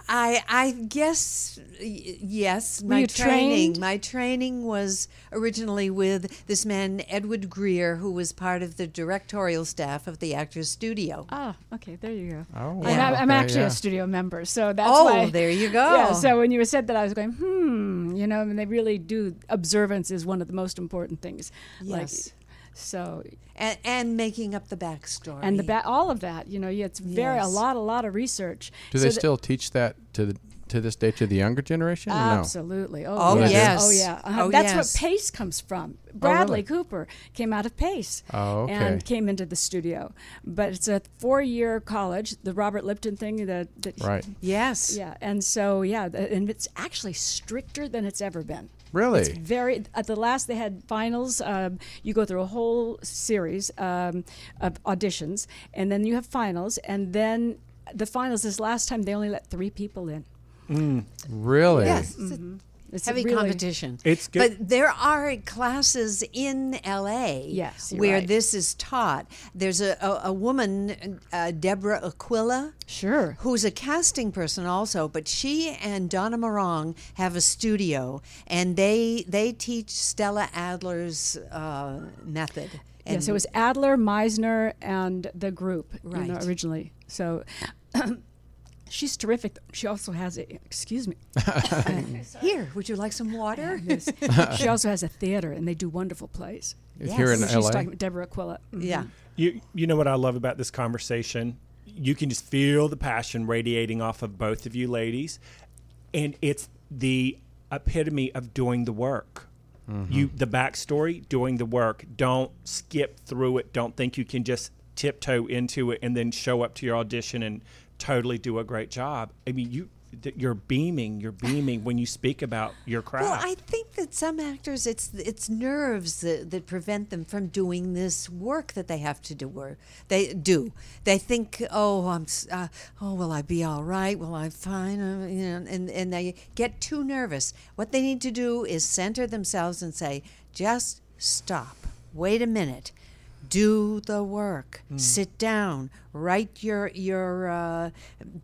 I I guess y- yes. My training, trained? my training was originally with this man Edward Greer, who was part of the directorial staff of the Actors Studio. Oh, okay, there you go. Oh, wow. I'm, I'm actually yeah. a studio member, so that's oh, why. Oh, there you go. Yeah. So when you said that, I was going, hmm, you know, I mean, they really do. Observance is one of the most important things. Yes. Like, So and, and making up the backstory and the ba- all of that, you know, it's very yes. a lot, a lot of research. Do so they still teach that to the, to this day to the younger generation? Or absolutely. No? Oh, oh yes. yes. Oh yeah. Uh, oh, that's yes. what Pace comes from. Bradley oh, really? Cooper came out of Pace oh, okay. and came into the studio. But it's a four-year college, the Robert Lipton thing. That right. Yes. Yeah, and so yeah, and it's actually stricter than it's ever been. Really? It's very. At the last, they had finals. Um, you go through a whole series um, of auditions, and then you have finals, and then the finals. This last time, they only let three people in. Mm. Really? Yes. Mm-hmm. It's heavy really competition. It's good. But there are classes in L A yes, where right. this is taught. There's a, a, a woman, uh, Deborah Aquila, sure, who's a casting person also, but she and Donna Morong have a studio, and they they teach Stella Adler's uh, method. And yes, it was Adler, Meisner, and the group right. you know, originally. So... She's terrific. She also has a, excuse me. Here, would you like some water? She also has a theater, and they do wonderful plays. Yes. Here in She's L A? She's talking about Deborah Aquila. Mm-hmm. Yeah. You you know what I love about this conversation? You can just feel the passion radiating off of both of you ladies, and it's the epitome of doing the work. Mm-hmm. You the backstory, doing the work. Don't skip through it. Don't think you can just tiptoe into it and then show up to your audition and totally do a great job. I mean, you th- you're beaming, you're beaming when you speak about your craft. Well, I think that some actors, it's it's nerves that, that prevent them from doing this work that they have to do. Or they do. They think, oh, I'm, uh, oh, will I be all right? Will I fine? Uh, you know, and and they get too nervous. What they need to do is center themselves and say, just stop. Wait a minute. Do the work. Mm. Sit down. Write your your uh,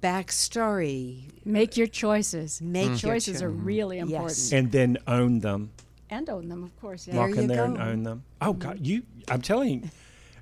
backstory. Make your choices. Make mm. your choices cho- are really mm. important. Yes. And then own them. And own them, of course. Yeah. Walk there in there go. and own them. Oh mm. God, you! I'm telling you,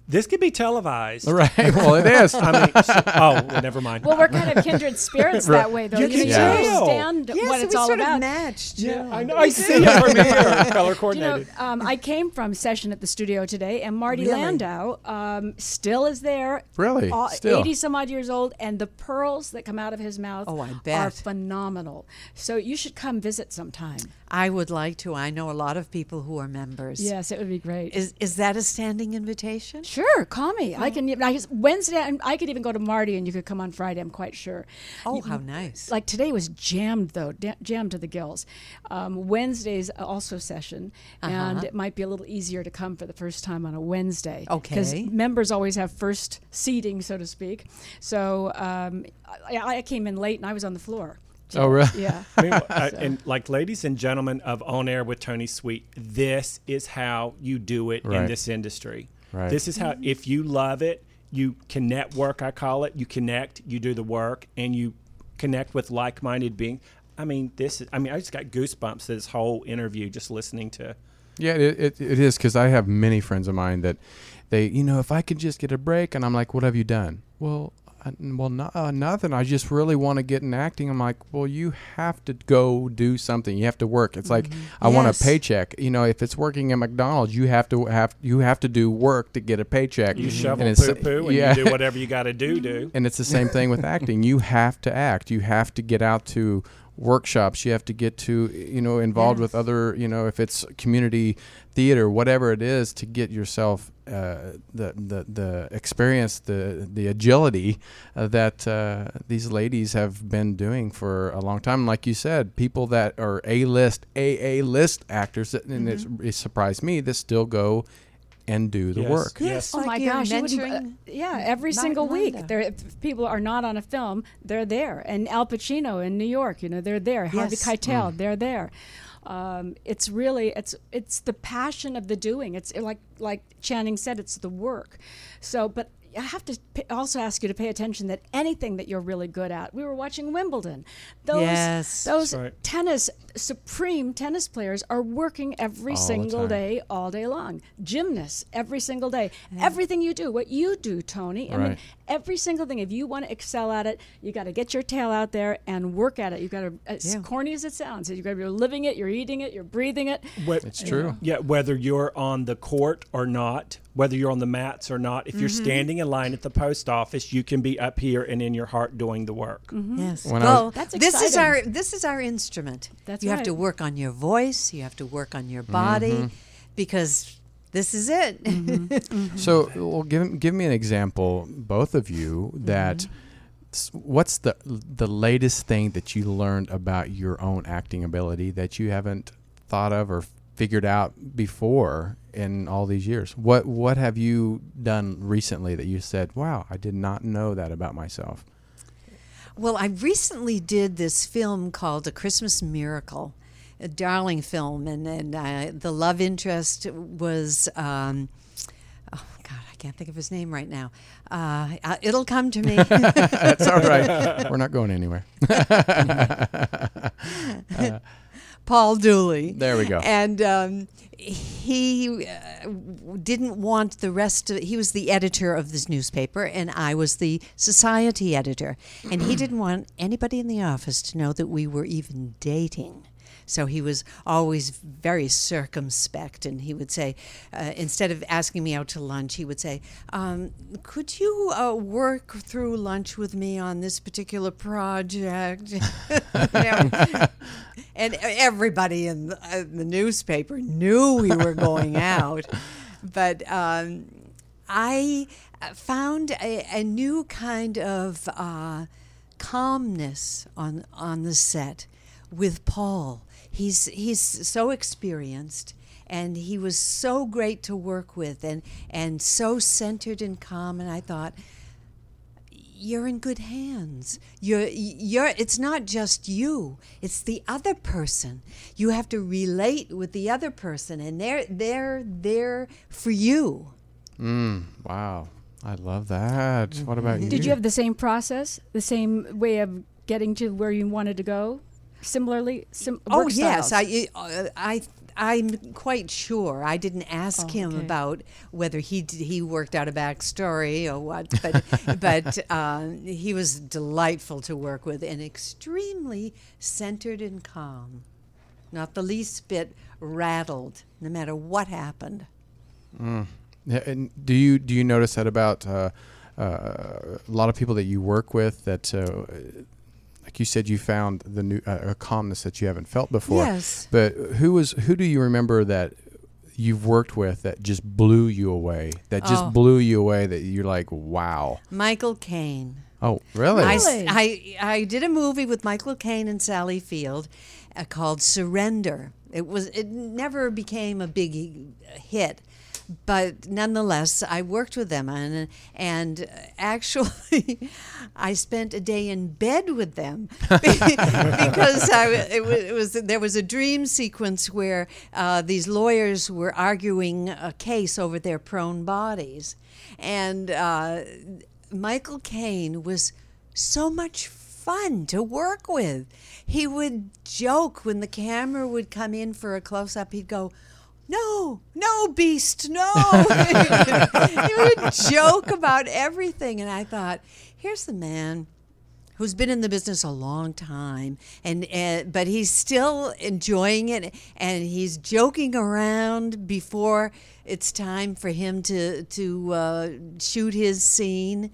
this could be televised. Right. Well, it is. I mean, oh, well, never mind. Well, we're kind of kindred spirits that way, though. You, you can yeah. understand yes, what so it's all about. Yes, we sort of matched. Yeah, yeah. I know. I see it from here. Color coordinated. You know, um, I came from session at the studio today, and Marty really? Landau um, still is there. Really? All, still. eighty-some-odd years old, and the pearls that come out of his mouth oh, I bet. are phenomenal. So you should come visit sometime. I would like to. I know a lot of people who are members. Yes, it would be great. Is is that a standing invitation? Sure, call me. Oh. I can. I, Wednesday, I, I could even go to Marty, and you could come on Friday. I'm quite sure. Oh, you, how nice! Like today was jammed though, da- jammed to the gills. Um, Wednesday's also session, uh-huh. and it might be a little easier to come for the first time on a Wednesday. Okay. Because members always have first seating, so to speak. So um, I, I came in late, and I was on the floor. Too. Oh, really? Yeah. I mean, uh, so. And like, ladies and gentlemen of On Air with Tony Sweet, this is how you do it right. in this industry. Right. This is how, if you love it, you can network, I call it. You connect, you do the work, and you connect with like-minded beings. I mean, this is, I mean, I just got goosebumps this whole interview just listening to. Yeah, it it, it is, because I have many friends of mine that they, you know, if I could just get a break, and I'm like, what have you done? Well, I, well, no, uh, nothing. I just really want to get in acting. I'm like, well, you have to go do something. You have to work. It's like, mm-hmm. I yes. want a paycheck. You know, if it's working at McDonald's, you have to have you have to do work to get a paycheck. You mm-hmm. shovel poo-poo and yeah. you do whatever you got to do, do. And it's the same thing with acting. You have to act. You have to get out to workshops. You have to get to, you know, involved yes. with other, you know, if it's community theater, whatever it is, to get yourself uh, the, the the experience, the the agility uh, that uh, these ladies have been doing for a long time. Like you said, people that are A-list, A A-list actors, and mm-hmm. it, it surprised me, that still go and do the yes. work. Yes. Oh, my gosh. Uh, yeah, every single week. There, if people are not on a film, they're there. And Al Pacino in New York, you know, they're there. Yes. Harvey Keitel, mm. they're there. Um, it's really, it's it's the passion of the doing. It's like like Channing said, it's the work. So, but I have to p- also ask you to pay attention that anything that you're really good at. We were watching Wimbledon. Those yes. those right. tennis supreme tennis players are working every all single day, all day long. Gymnasts every single day. Yeah. Everything you do, what you do, Tony. I right. mean, every single thing. If you want to excel at it, you got to get your tail out there and work at it. You got to, as yeah. corny as it sounds, you got to be living it, you're eating it, you're breathing it. What, it's true. Know. Yeah, whether you're on the court or not, whether you're on the mats or not, if mm-hmm. you're standing in line at the post office, you can be up here and in your heart doing the work. Mm-hmm. Yes. When well, was, that's exciting. This is our this is our instrument. That's you right. have to work on your voice. You have to work on your body, mm-hmm. because this is it. Mm-hmm. mm-hmm. So, well, give give me an example, both of you, that. Mm-hmm. What's the the latest thing that you learned about your own acting ability that you haven't thought of or figured out before in all these years? What what have you done recently that you said, wow, I did not know that about myself? Well, I recently did this film called A Christmas Miracle, a darling film, and, and I, the love interest was, um, oh, God, I can't think of his name right now. Uh, it'll come to me. That's all right. We're not going anywhere. uh, Paul Dooley. There we go. And um, he uh, didn't want the rest of, he was the editor of this newspaper, and I was the society editor. And he didn't want anybody in the office to know that we were even dating. So he was always very circumspect, and he would say, uh, instead of asking me out to lunch, he would say, um, could you uh, work through lunch with me on this particular project? And everybody in the, uh, the newspaper knew we were going out. But um, I found a, a new kind of uh, calmness on, on the set with Paul. He's he's so experienced, and he was so great to work with, and, and so centered and calm. And I thought, you're in good hands. You're you're. It's not just you; it's the other person. You have to relate with the other person, and they're they're there for you. Mm, wow, I love that. Mm-hmm. What about you? Did you have the same process, the same way of getting to where you wanted to go? Similarly, sim- oh work yes, I, I, I'm quite sure. I didn't ask oh, him okay. about whether he did, he worked out a backstory or what, but but uh, he was delightful to work with and extremely centered and calm, not the least bit rattled, no matter what happened. Mm. And do you do you notice that about uh, uh, a lot of people that you work with that? Uh, Like you said, you found the new uh, a calmness that you haven't felt before. Yes. But who was who do you remember that you've worked with that just blew you away? That oh. just blew you away. That you're like, wow. Michael Caine. Oh, really? I, I, I did a movie with Michael Caine and Sally Field uh, called Surrender. It was it never became a big hit. But nonetheless, I worked with them, and and actually, I spent a day in bed with them because I, it, was, it was there was a dream sequence where uh, these lawyers were arguing a case over their prone bodies, and uh, Michael Caine was so much fun. Fun to work with. He would joke when the camera would come in for a close-up. He'd go, no, no, Beast, no. He would joke about everything. And I thought, here's the man who's been in the business a long time, and, and but he's still enjoying it, and he's joking around before it's time for him to to uh, shoot his scene.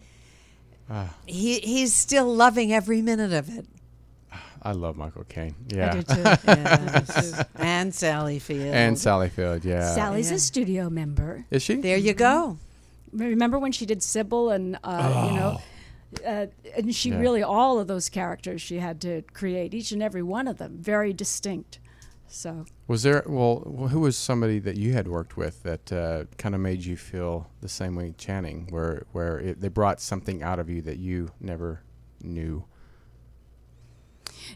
Uh, he he's still loving every minute of it. I love Michael Caine. Yeah. I do too. Yeah. And Sally Field. And Sally Field, yeah. Sally's yeah. a studio member. Is she? There you go. Remember when she did Sybil and, uh, oh. you know, uh, and she yeah. really, all of those characters she had to create, each and every one of them, very distinct. So. Was there, well, who was somebody that you had worked with that uh, kind of made you feel the same way Channing, where, where it, they brought something out of you that you never knew?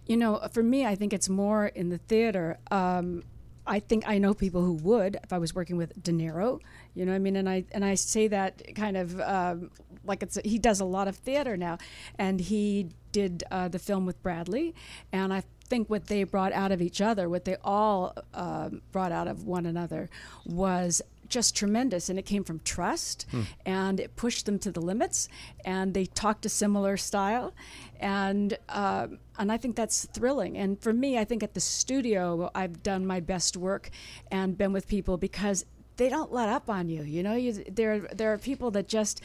You know, for me, I think it's more in the theater. Um, I think I know people who would if I was working with De Niro. You know what I mean? And I and I say that kind of um, like it's a, he does a lot of theater now. And he did uh, the film with Bradley. And I think what they brought out of each other, what they all um, brought out of one another was just tremendous, and it came from trust, hmm. and it pushed them to the limits, and they talked a similar style, and uh, and I think that's thrilling. And for me, I think at the studio I've done my best work and been with people because they don't let up on you. You know, you, there there are people that just,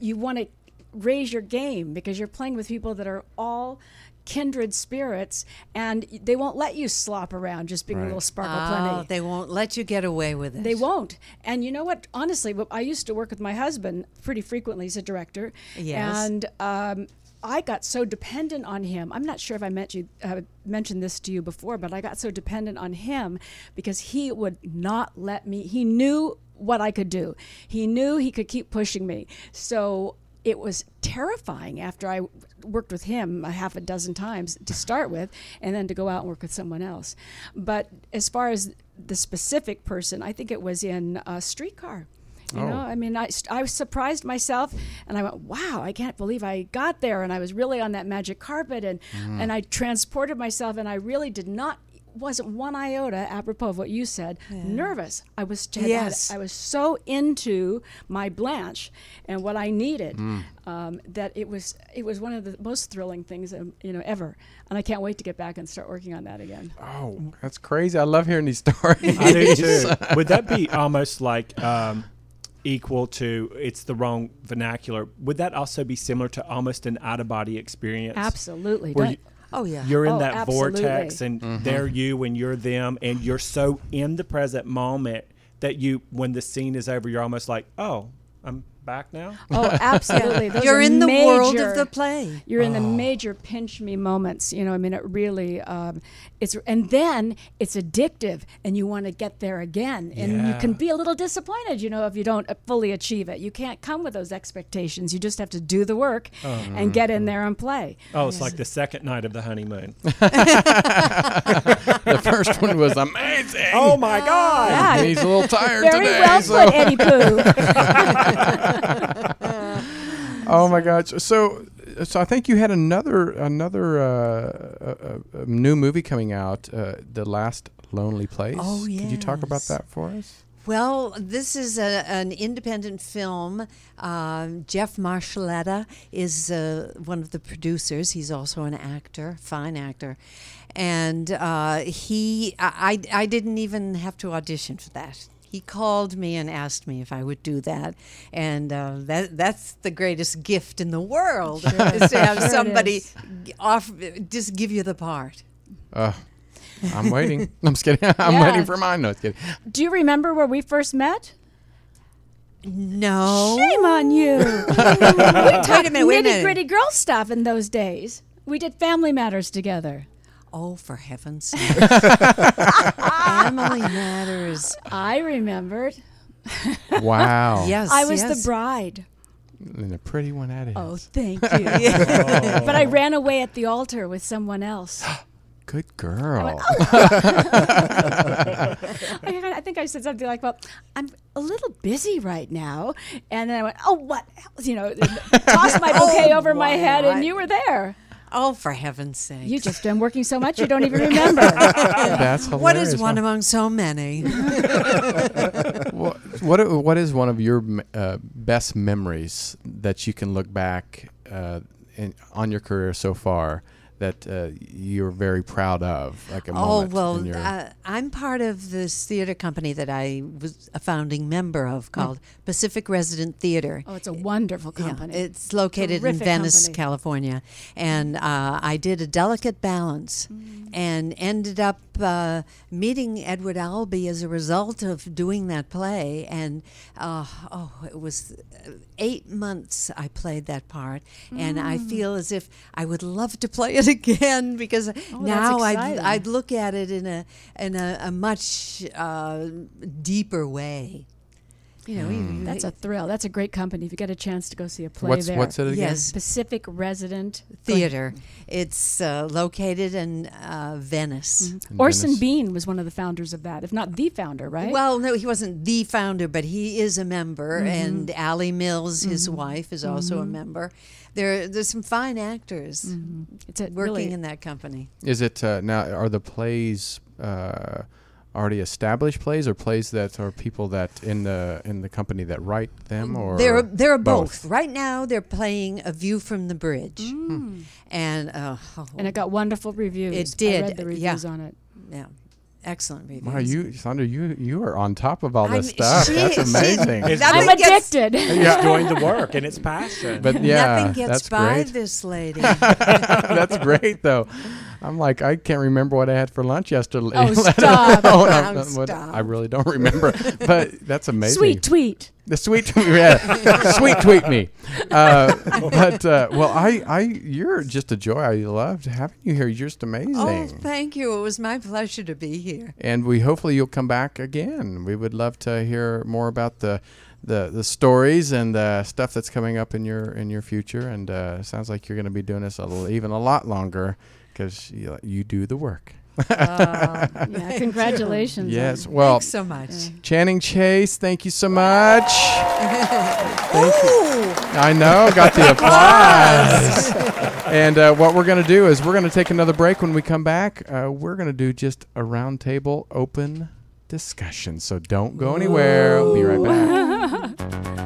you want to raise your game because you're playing with people that are all kindred spirits, and they won't let you slop around just being right. a little sparkle oh, plenty. They won't let you get away with it. They won't. And you know what? Honestly, I used to work with my husband pretty frequently as a director. Yes. And um, I got so dependent on him. I'm not sure if I meant you, uh, mentioned this to you before, but I got so dependent on him because he would not let me. He knew what I could do. He knew he could keep pushing me. So it was terrifying after I worked with him a half a dozen times to start with, and then to go out and work with someone else. But as far as the specific person, I think it was in a Streetcar. You oh. know, I mean, I, I was surprised myself, and I went, wow, I can't believe I got there. And I was really on that magic carpet, and, mm. and I transported myself, and I really did not wasn't one iota, apropos of what you said, yeah. nervous. I was t- yes. I was so into my Blanche and what I needed mm. um, that it was it was one of the most thrilling things um, you know ever. And I can't wait to get back and start working on that again. Oh, that's crazy. I love hearing these stories. I do too. Would that be almost like um, equal to, it's the wrong vernacular, would that also be similar to almost an out-of-body experience? Absolutely. Oh, yeah. You're in oh, that absolutely. vortex, and mm-hmm. they're you and you're them, and you're so in the present moment that you, when the scene is over, you're almost like, oh, I'm back now? Oh, absolutely. Those you're in the major, world of the play. You're oh. in the major pinch me moments. You know, I mean, it really, um, it's, and then it's addictive, and you want to get there again. And yeah. you can be a little disappointed, you know, if you don't fully achieve it. You can't come with those expectations. You just have to do the work oh. and get in there and play. Oh, it's yes. like the second night of the honeymoon. The first one was amazing. Oh, my God. Yeah. He's a little tired Very today. Very well so. put, Eddie Pooh. Oh my gosh! So, so I think you had another another uh, a, a new movie coming out, uh, The Last Lonely Place. Oh yeah! Could you talk about that for us? Well, this is a, an independent film. Uh, Jeff Marschaletta is uh, one of the producers. He's also an actor, fine actor, and uh, he I I didn't even have to audition for that. He called me and asked me if I would do that, and uh, that that's the greatest gift in the world, sure. is to have sure somebody off, just give you the part. Uh, I'm waiting. I'm just kidding. I'm yeah. waiting for mine. No, just kidding. Do you remember where we first met? No. Shame on you. We talked nitty-gritty girl stuff in those days. We did Family Matters together. Oh, for heaven's sake. Family Matters. I remembered. Wow. Yes, I was yes. the bride. And a pretty one at it. Oh, thank you. oh. But I ran away at the altar with someone else. Good girl. I, went, oh. I, I think I said something like, well, I'm a little busy right now. And then I went, oh, what else? You know, tossed my bouquet oh, over my head, not? And you were there. Oh, for heaven's sake. You've just been working so much you don't even remember. That's hilarious. What is one huh? among so many? what, what What is one of your uh, best memories that you can look back uh, in, on your career so far that uh, you're very proud of? Like a moment. Oh, well, in your uh, I'm part of this theater company that I was a founding member of called mm. Pacific Resident Theater. Oh, it's a wonderful company. Yeah, it's located Terrific in Venice, company. California. And uh, I did A Delicate Balance mm. and ended up uh, meeting Edward Albee as a result of doing that play. And, uh, oh, it was eight months I played that part. Mm. And I feel as if I would love to play it again, because oh, now I'd, I'd look at it in a in a, a much uh, deeper way. You know, mm. you, that's a thrill. That's a great company. If you get a chance to go see a play what's, there, what's it again? Yes, Pacific Resident Theater. Th- it's uh, located in uh, Venice. Mm-hmm. In Orson Venice. Bean was one of the founders of that, if not the founder, right? Well, no, he wasn't the founder, but he is a member. Mm-hmm. And Allie Mills, mm-hmm. his wife, is also mm-hmm. a member. There, there's some fine actors mm-hmm. it's working really in that company. Is it uh, now? Are the plays uh, already established plays, or plays that are people that in the in the company that write them, or there there are both. both. Right now, they're playing A View from the Bridge, mm. and uh, oh, and it got wonderful reviews. It did. I read the reviews yeah. on it. Yeah. Excellent reviews. Wow, you, Sondra, you you are on top of all this I'm, stuff. She, that's amazing. She, I'm addicted. It's going to work, and it's passion. But yeah, nothing gets that's by great. This lady. That's great, though. I'm like, I can't remember what I had for lunch yesterday. Oh, stop. oh, no, stop. I really don't remember. But that's amazing. Sweet tweet. The sweet tweet, yeah. Sweet tweet me. Uh, but, uh, well, I, I, you're just a joy. I loved having you here. You're just amazing. Oh, thank you. It was my pleasure to be here. And we hopefully you'll come back again. We would love to hear more about the the, the stories and the stuff that's coming up in your in your future. And uh, it sounds like you're going to be doing this a little, even a lot longer, because you, you do the work. uh, yeah, congratulations. Yes, well, thanks so much. Yeah. Channing Chase, thank you so much. Thank you. I know, got the applause. And uh, what we're going to do is we're going to take another break. When we come back, uh, we're going to do just a roundtable open discussion. So don't go anywhere. Ooh. We'll be right back.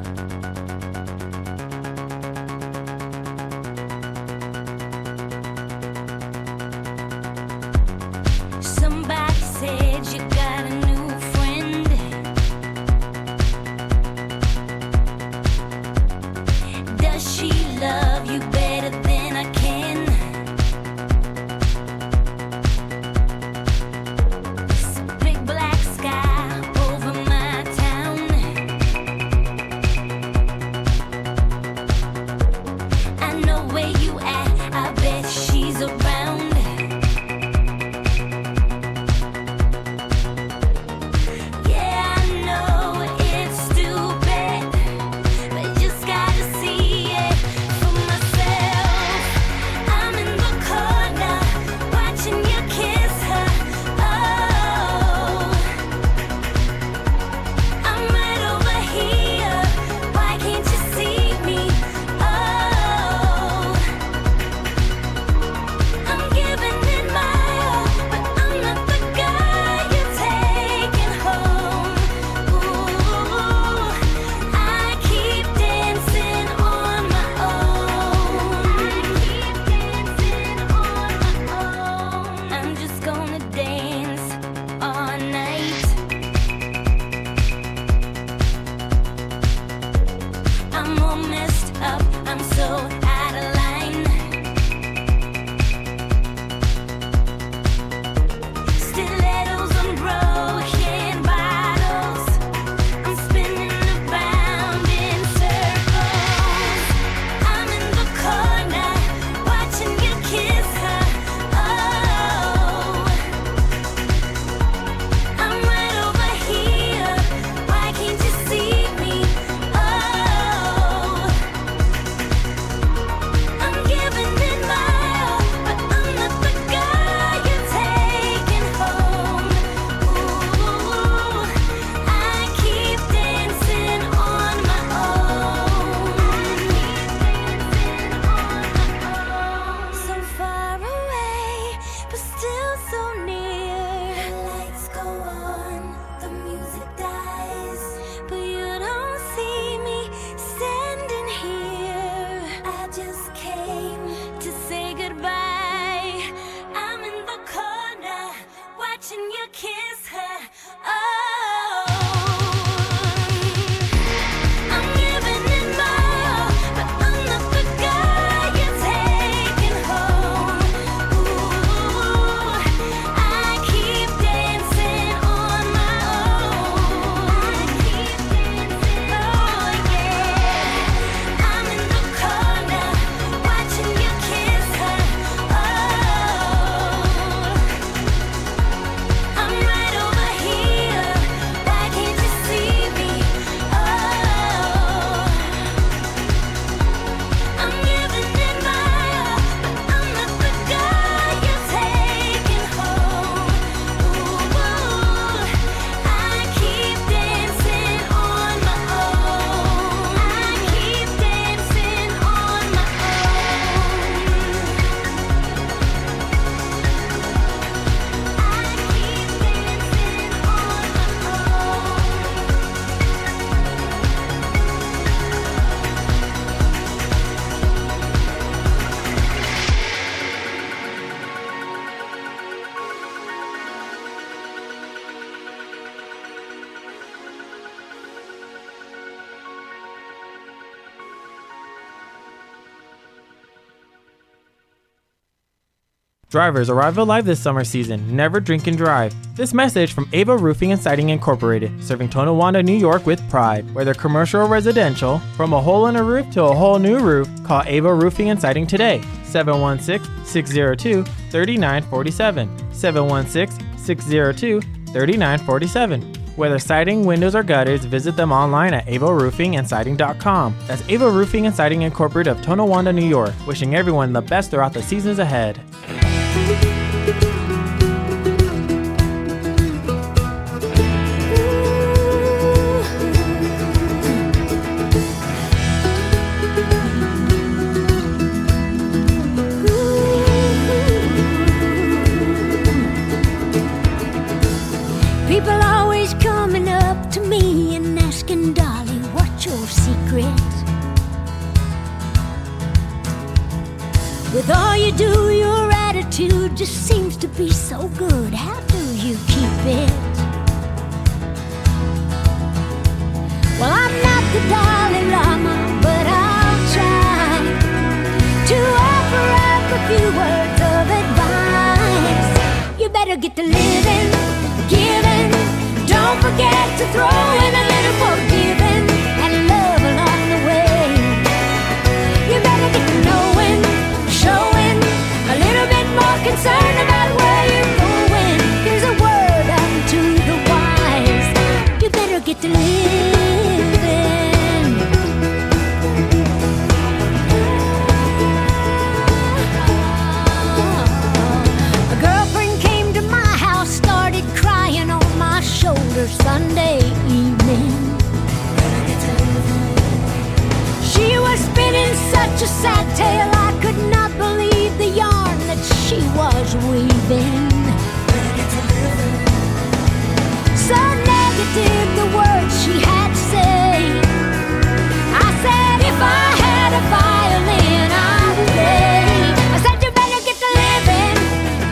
Drivers arrive alive this summer season. Never drink and drive. This message from Ava Roofing and Siding Incorporated, serving Tonawanda, New York with pride. Whether commercial or residential, from a hole in a roof to a whole new roof, call Ava Roofing and Siding today. seven one six, six zero two, three nine four seven. seven one six, six zero two, three nine four seven. Whether siding, windows, or gutters, visit them online at ava roofing and siding dot com. That's Ava Roofing and Siding Incorporated of Tonawanda, New York, wishing everyone the best throughout the seasons ahead. With all you do, your attitude just seems to be so good. How do you keep it? Well, I'm not the Dalai Lama, but I'll try to offer up a few words of advice. You better get to living, giving. Don't forget to throw in a little forgiving and love along the way. You better get to know, showing a little bit more concern about where you're going. Here's a word unto the wise. You better get to living. A girlfriend came to my house, started crying on my shoulder Sunday evening. She was spinning such a sad tale, I could not believe the yarn that she was weaving. So negative the words she had to say. I said, if I had a violin, I'd play. I said, you better get to living,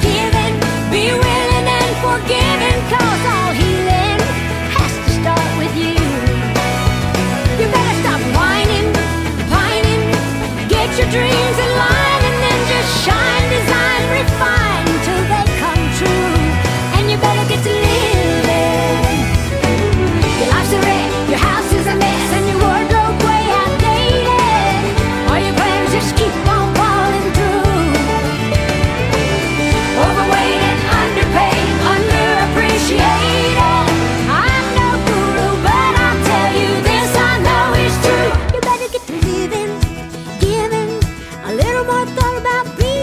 giving, be willing and forgiving, cause all healing has to start with you. You better stop whining, pining, get your dreams in line. Shine, design, refine till they come true. And you better get to living. Your life's a wreck, your house is a mess, and your wardrobe way outdated. All your plans just keep on falling through. Overweight and underpaid, underappreciated. I'm no guru, but I'll tell you this, I know it's true. You better get to living, giving, a little more thought about being.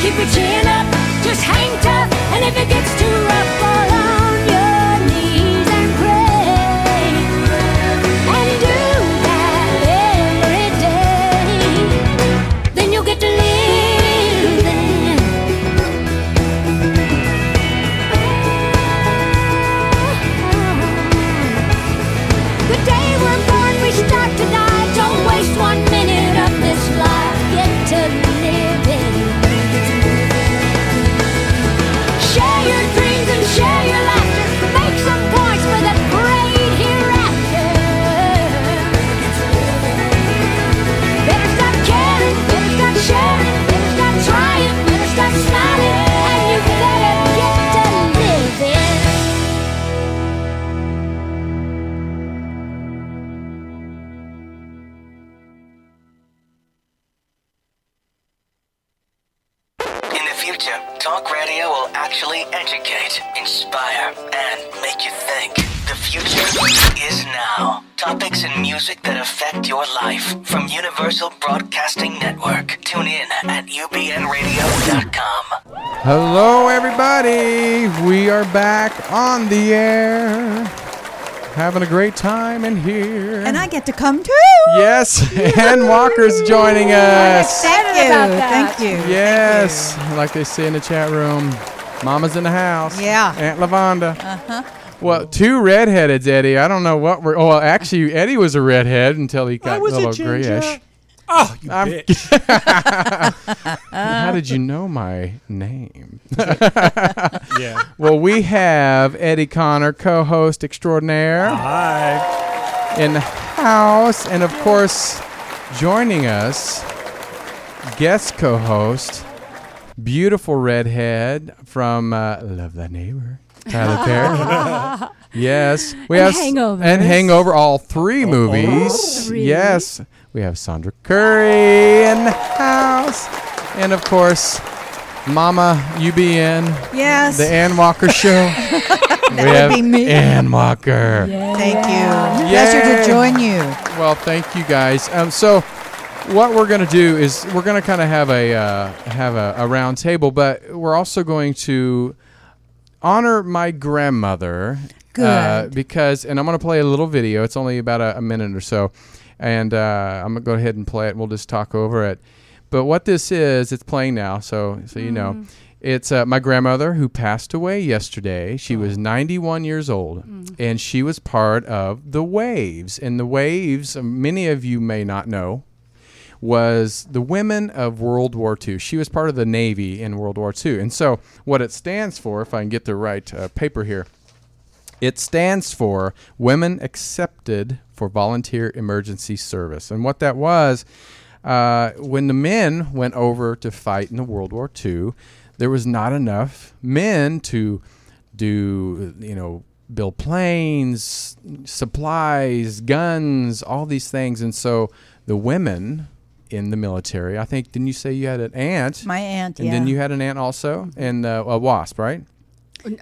Keep your chin up, just hang tough, and if it gets too rough, fall on your knees and pray, and do that every day, then you'll get to live then. The day we're born, we start to die, don't waste one minute of this life, get to live it. Share your dreams and share your laughter. Make some points for the parade hereafter. Better stop caring, better stop sharing, better stop trying, better stop smiling, and you better get to live it. In the future, talk radio will actually educate, inspire, and make you think. The future is now. Topics and music that affect your life from Universal Broadcasting Network. Tune in at U B N radio dot com. Hello, everybody. We are back on the air. Having a great time in here. And I get to come, too. Yes, Ann Walker's joining us. Thank you. Thank you. Yes, Thank you. Like they say in the chat room, Mama's in the house. Yeah. Aunt Lavonda. Uh-huh. Well, two redheadeds, Eddie. I don't know what we're... Oh, well, actually, Eddie was a redhead until he got a little grayish. Oh, you I'm bitch. How did you know my name? Yeah. Well, we have Eddie Connor, co-host extraordinaire. Hi. In the house. And of course, joining us, guest co-host, beautiful redhead from uh, Love Thy Neighbor, Tyler Perry. Yes. We and have Hangover. And Hangover, all three oh, movies. All three. Yes. We have Sondra Currie in the house. And of course, Mama U B N. Yes. The Ann Walker Show. That we would have be me. Ann Walker. Yeah. Thank you. Yay. Pleasure to join you. Well, thank you guys. Um, so what we're going to do is we're going to kind of have a uh, have a, a round table, but we're also going to honor my grandmother. Good. Uh, because, and I'm going to play a little video. It's only about a, a minute or so. And uh, I'm going to go ahead and play it, and we'll just talk over it. But what this is, it's playing now, so so you mm. know. It's uh, my grandmother who passed away yesterday. She oh. was ninety-one years old, mm. and she was part of The Waves. And The Waves, many of you may not know, was the women of World War Two. She was part of the Navy in World War Two. And so what it stands for, if I can get the right uh, paper here, it stands for Women Accepted for Volunteer Emergency Service. And what that was... Uh, when the men went over to fight in the World War Two, there was not enough men to do, you know, build planes, supplies, guns, all these things. And so the women in the military, I think, didn't you say you had an aunt? My aunt, and yeah. And then you had an aunt also, and uh, a wasp, right?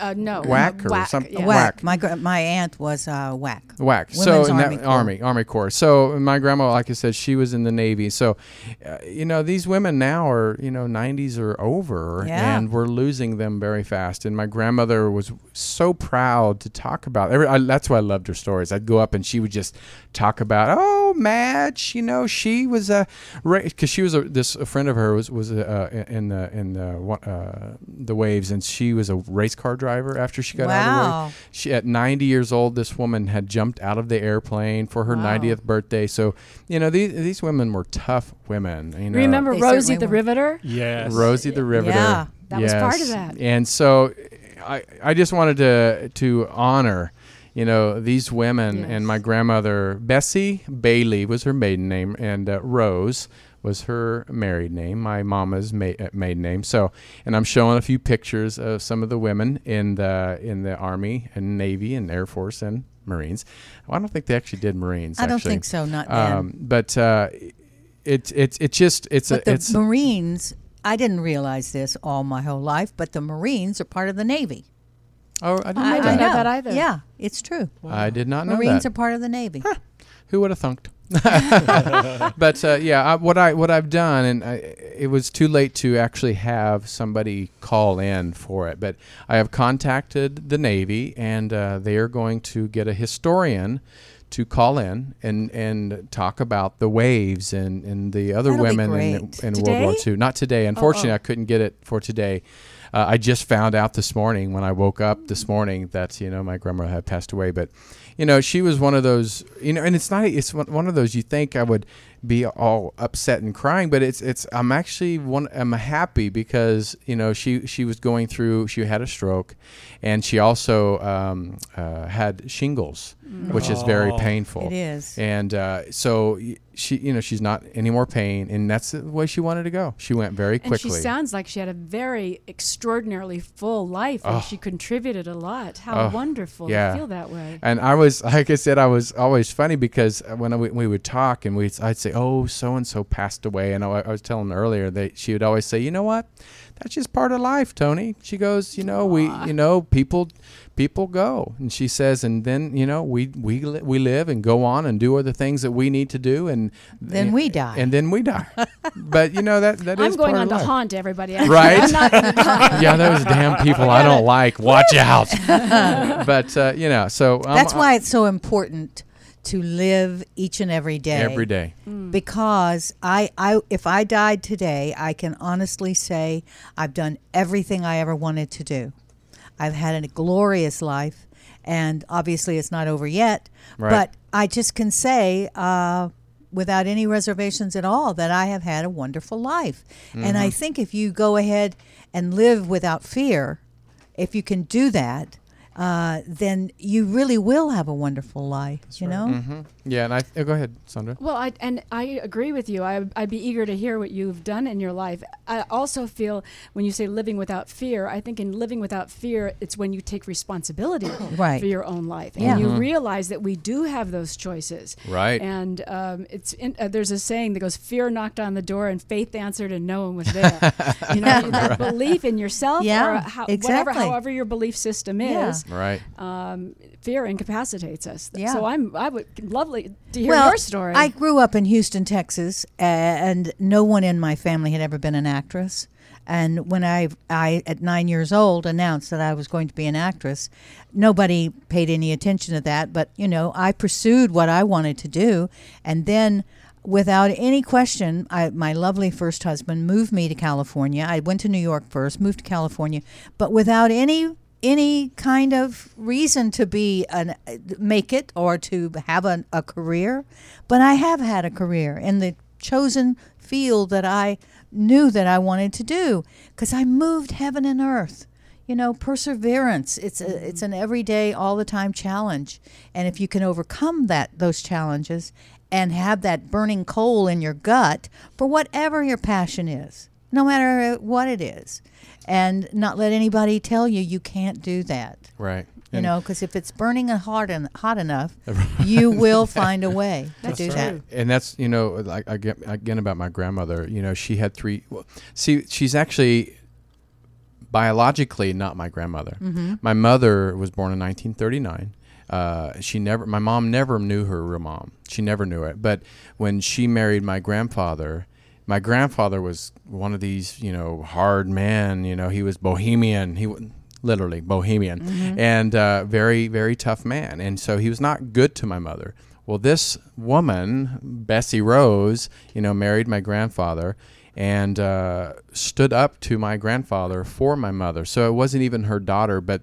Uh, no. Whack or whack, something? Yeah. Whack. My my aunt was uh, whack. Whack. Women's so in Army, that, Army, Army Corps. So my grandma, like I said, she was in the Navy. So, uh, you know, these women now are, you know, nineties are over, yeah. and we're losing them very fast. And my grandmother was so proud to talk about. Every, I, that's why I loved her stories. I'd go up and she would just talk about, oh, Madge, you know, she was a, because she was a, this a friend of her was was uh, in the in the uh, the Waves, and she was a race car driver after she got wow. out of the way. She, at ninety years old, this woman had jumped out of the airplane for her wow. ninetieth birthday. So, you know, these these women were tough women. You know. Remember they Rosie the were. Riveter? Yes. Rosie the Riveter. Yeah, that yes. was part of that. And so I, I just wanted to to honor, you know, these women yes. and my grandmother, Bessie Bailey was her maiden name, and uh, Rose was her married name, my mama's ma- maiden name. So, and I'm showing a few pictures of some of the women in the in the Army and Navy and Air Force and Marines. Well, I don't think they actually did Marines. I actually. don't think so, not then. Um, but uh, it's it's it's just it's but a the it's Marines. I didn't realize this all my whole life, but the Marines are part of the Navy. Oh, I didn't I know, that. know that either. Yeah, it's true. Wow. I did not know Marines that. Marines are part of the Navy. Huh. Who would have thunked? But uh, yeah, I, what I what I've done, and I, it was too late to actually have somebody call in for it. But I have contacted the Navy, and uh, they are going to get a historian to call in and, and talk about the Waves and, and the other That'll women in, in World War Two. Not today, unfortunately, oh, oh. I couldn't get it for today. Uh, I just found out this morning when I woke up this morning that you know my grandma had passed away, but. You know, she was one of those, you know, and it's not, it's one of those you think I would be all upset and crying, but it's, it's, I'm actually one, I'm happy because, you know, she, she was going through, she had a stroke and she also um, uh, had shingles, mm. which oh. is very painful. It is. And uh, so she, you know, she's not any more pain, and that's the way she wanted to go. She went very quickly. And she sounds like she had a very extraordinarily full life, and oh. she contributed a lot. How oh. wonderful yeah. to feel that way. And I was, like I said, I was always funny because when we, we would talk and we, I'd say, oh, so-and-so passed away. And I, I was telling her earlier that she would always say, you know what? That's just part of life, Tony. She goes, you know, Aww. we, you know, people, people go. And she says, and then, you know, we, we, we live and go on and do other things that we need to do. And then and, we die. And then we die. But you know, that, that I'm is part of life. I'm going on to haunt everybody. Right? I'm not yeah, those damn people I don't like. Watch out. But, uh, you know, so. That's I'm, why it's so important to live each and every day. Every day. Mm. Because I, I, if I died today, I can honestly say I've done everything I ever wanted to do. I've had a glorious life, and obviously it's not over yet. Right. But I just can say uh, without any reservations at all that I have had a wonderful life. Mm-hmm. And I think if you go ahead and live without fear, if you can do that, uh, then you really will have a wonderful life. That's you right. know? Mm-hmm. Yeah, and I th- oh, go ahead, Sondra. Well, I and I agree with you. I, I'd be eager to hear what you've done in your life. I also feel when you say living without fear, I think in living without fear, it's when you take responsibility right. for your own life. And yeah. you mm-hmm. realize that we do have those choices. Right. And um, it's in, uh, there's a saying that goes, fear knocked on the door and faith answered and no one was there. You know, you have belief in yourself yeah, or how, exactly. whatever, however your belief system yeah. is. Right. Um, fear incapacitates us. Yeah. So I'm, I would, lovely to hear well, your story. I grew up in Houston, Texas, uh, and no one in my family had ever been an actress. And when I, I, at nine years old, announced that I was going to be an actress, nobody paid any attention to that. But, you know, I pursued what I wanted to do. And then without any question, I, my lovely first husband moved me to California. I went to New York first, moved to California, but without any any kind of reason to be an make it or to have an, a career. But I have had a career in the chosen field that I knew that I wanted to do, because I moved heaven and earth. You know, perseverance, it's a, it's an everyday, all the time challenge. And if you can overcome that those challenges and have that burning coal in your gut for whatever your passion is, no matter what it is, and not let anybody tell you you can't do that. Right. You and know, because if it's burning hard and hot enough, you will find a way to do right. that. And that's, you know, like again, again about my grandmother, you know, she had three. Well, see, she's actually biologically not my grandmother. Mm-hmm. My mother was born in nineteen thirty-nine. Uh, she never, my mom never knew her real mom. She never knew it. But when she married my grandfather, my grandfather was one of these, you know, hard men. You know, he was bohemian. He w- literally bohemian mm-hmm. and uh, very, very tough man. And so he was not good to my mother. Well, this woman, Bessie Rose, you know, married my grandfather and uh, stood up to my grandfather for my mother. So it wasn't even her daughter, but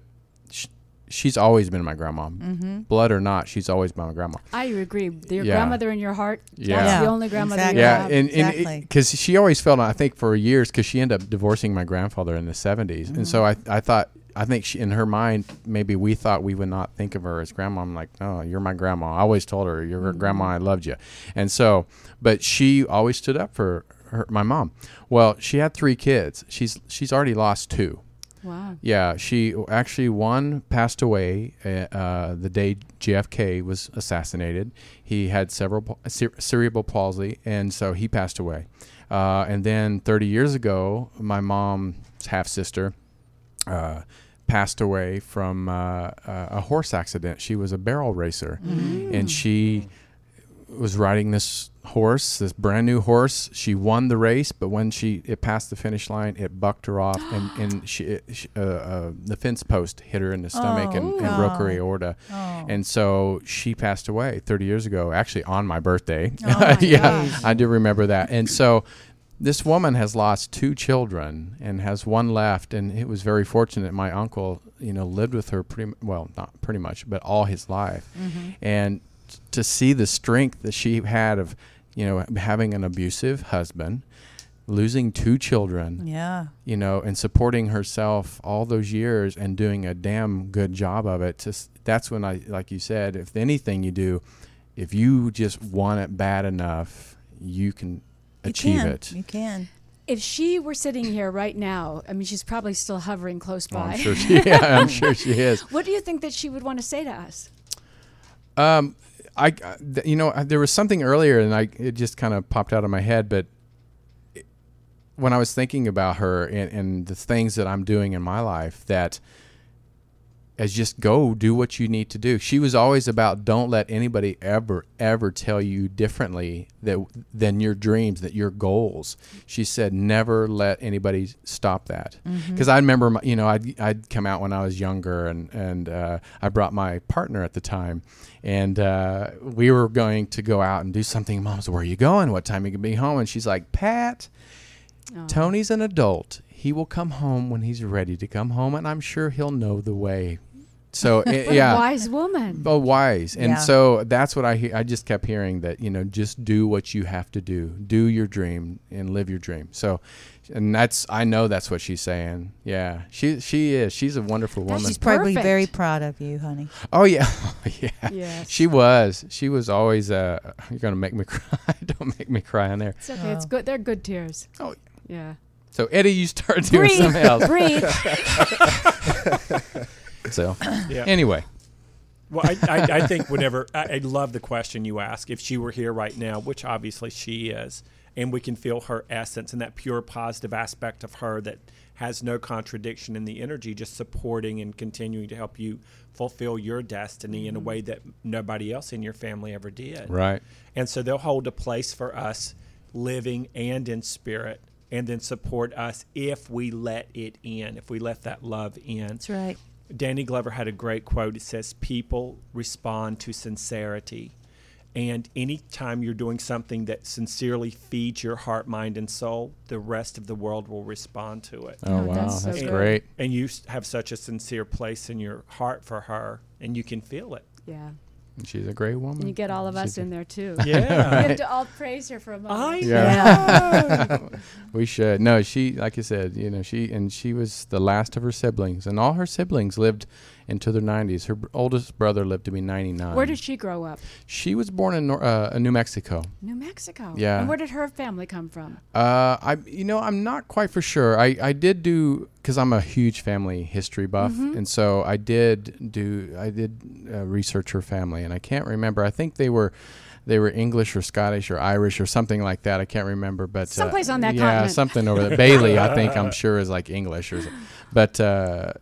she's always been my grandma. Mm-hmm. Blood or not, she's always been my grandma. I agree. Your yeah. grandmother in your heart, yeah. that's yeah. the only grandmother exactly. you yeah. have. And, and exactly. Because she always felt, I think for years, because she ended up divorcing my grandfather in the seventies. Mm-hmm. And so I I thought, I think she, in her mind, maybe we thought we would not think of her as grandma. I'm like, no, you're my grandma. I always told her, you're her mm-hmm. grandma, I loved you. And so, but she always stood up for her, my mom. Well, she had three kids. She's She's already lost two. Wow. Yeah, she actually, one passed away uh, the day J F K was assassinated. He had several cere- cerebral palsy, and so he passed away. Uh, and then thirty years ago, my mom's half-sister uh, passed away from uh, a horse accident. She was a barrel racer, mm-hmm. and she was riding this horse, this brand new horse. She won the race, but when she it passed the finish line, it bucked her off, and and she, it, she uh, uh, the fence post hit her in the stomach oh, and, and broke her aorta, oh. and so she passed away thirty years ago, actually on my birthday. Oh my yeah, gosh. I do remember that. And so this woman has lost two children and has one left, and it was very fortunate. My uncle, you know, lived with her pretty well, not pretty much, but all his life, mm-hmm. and to see the strength that she had of, you know, having an abusive husband, losing two children, yeah, you know, and supporting herself all those years and doing a damn good job of it. Just, that's when I, like you said, if anything you do, if you just want it bad enough, you can you achieve can. it. You can. If she were sitting here right now, I mean, she's probably still hovering close by. Oh, I'm sure she, yeah, I'm sure she is. What do you think that she would want to say to us? Um. I, you know, there was something earlier and I, it just kind of popped out of my head, but it, when I was thinking about her and, and the things that I'm doing in my life, that as just go do what you need to do. She was always about, don't let anybody ever, ever tell you differently that than your dreams, that your goals. She said, never let anybody stop that. Because mm-hmm. I remember, my, you know, I'd, I'd come out when I was younger and, and uh, I brought my partner at the time and uh, we were going to go out and do something. Mom said, where are you going? What time are you going to be home? And she's like, Pat, oh. Tony's an adult. He will come home when he's ready to come home, and I'm sure he'll know the way. So, it, yeah, a wise woman. Oh, wise, and yeah. so that's what I he- I just kept hearing that, you know, just do what you have to do, do your dream, and live your dream. So, And that's, I know that's what she's saying. Yeah, she she is. She's a wonderful woman. She's probably Perfect. very proud of you, honey. Oh yeah, yeah. Yes. She was. She was always. Uh, you're gonna make me cry. Don't make me cry in there. It's okay. Oh. It's good. They're good tears. Oh yeah. So Eddie, you start doing breathe, something else. Breathe. So yeah. Anyway. Well, I, I, I think whenever I, I love the question you ask. If she were here right now, which obviously she is. And we can feel her essence and that pure positive aspect of her that has no contradiction in the energy, just supporting and continuing to help you fulfill your destiny mm-hmm. in a way that nobody else in your family ever did. Right. And so they'll hold a place for us living and in spirit, and then support us if we let it in, if we let that love in. That's right. Danny Glover had a great quote. It says, people respond to sincerity. And anytime you're doing something that sincerely feeds your heart, mind, and soul, the rest of the world will respond to it. Oh, oh wow. That's, so that's great. And you have such a sincere place in your heart for her, and you can feel it. Yeah. And she's a great woman. And you get all of she's us in there, too. Yeah. Right. We have to all praise her for a moment. I yeah. know. We should. No, she, like I said, you know, she and she was the last of her siblings. And all her siblings lived into their nineties. Her b- oldest brother lived to be ninety-nine. Where did she grow up? She was born in nor- uh, New Mexico. New Mexico. Yeah. And where did her family come from? Uh, I, you know, I'm not quite for sure. I, I did do, because I'm a huge family history buff, mm-hmm. and so I did do, I did uh, research her family, and I can't remember. I think they were, they were English or Scottish or Irish or something like that. I can't remember, but someplace uh, on that yeah, continent. Yeah, something over there. Bailey, I think, I'm sure is like English or, but. Uh,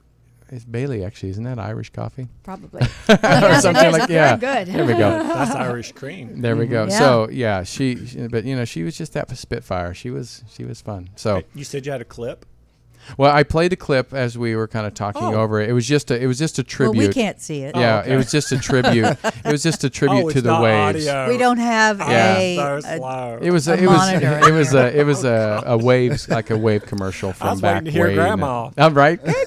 It's Bailey, actually. Isn't that Irish coffee? Probably. Or something like, yeah. Good. There we go. That's Irish cream. There we go. Yeah. So, yeah, she, she, but, you know, she was just that spitfire. She was, she was fun. So. You said you had a clip? Well, I played a clip as we were kind of talking oh. over it. It was just a, it was just a tribute. Well, we can't see it. Yeah, oh, okay. It was just a tribute. It was just a tribute oh, to the waves. Audio. We don't have yeah. a, a, so it was a, a it monitor. Was, it was a it was a, a waves like a wave commercial from I was back. Waiting to hear grandma. And, uh, right. Hey,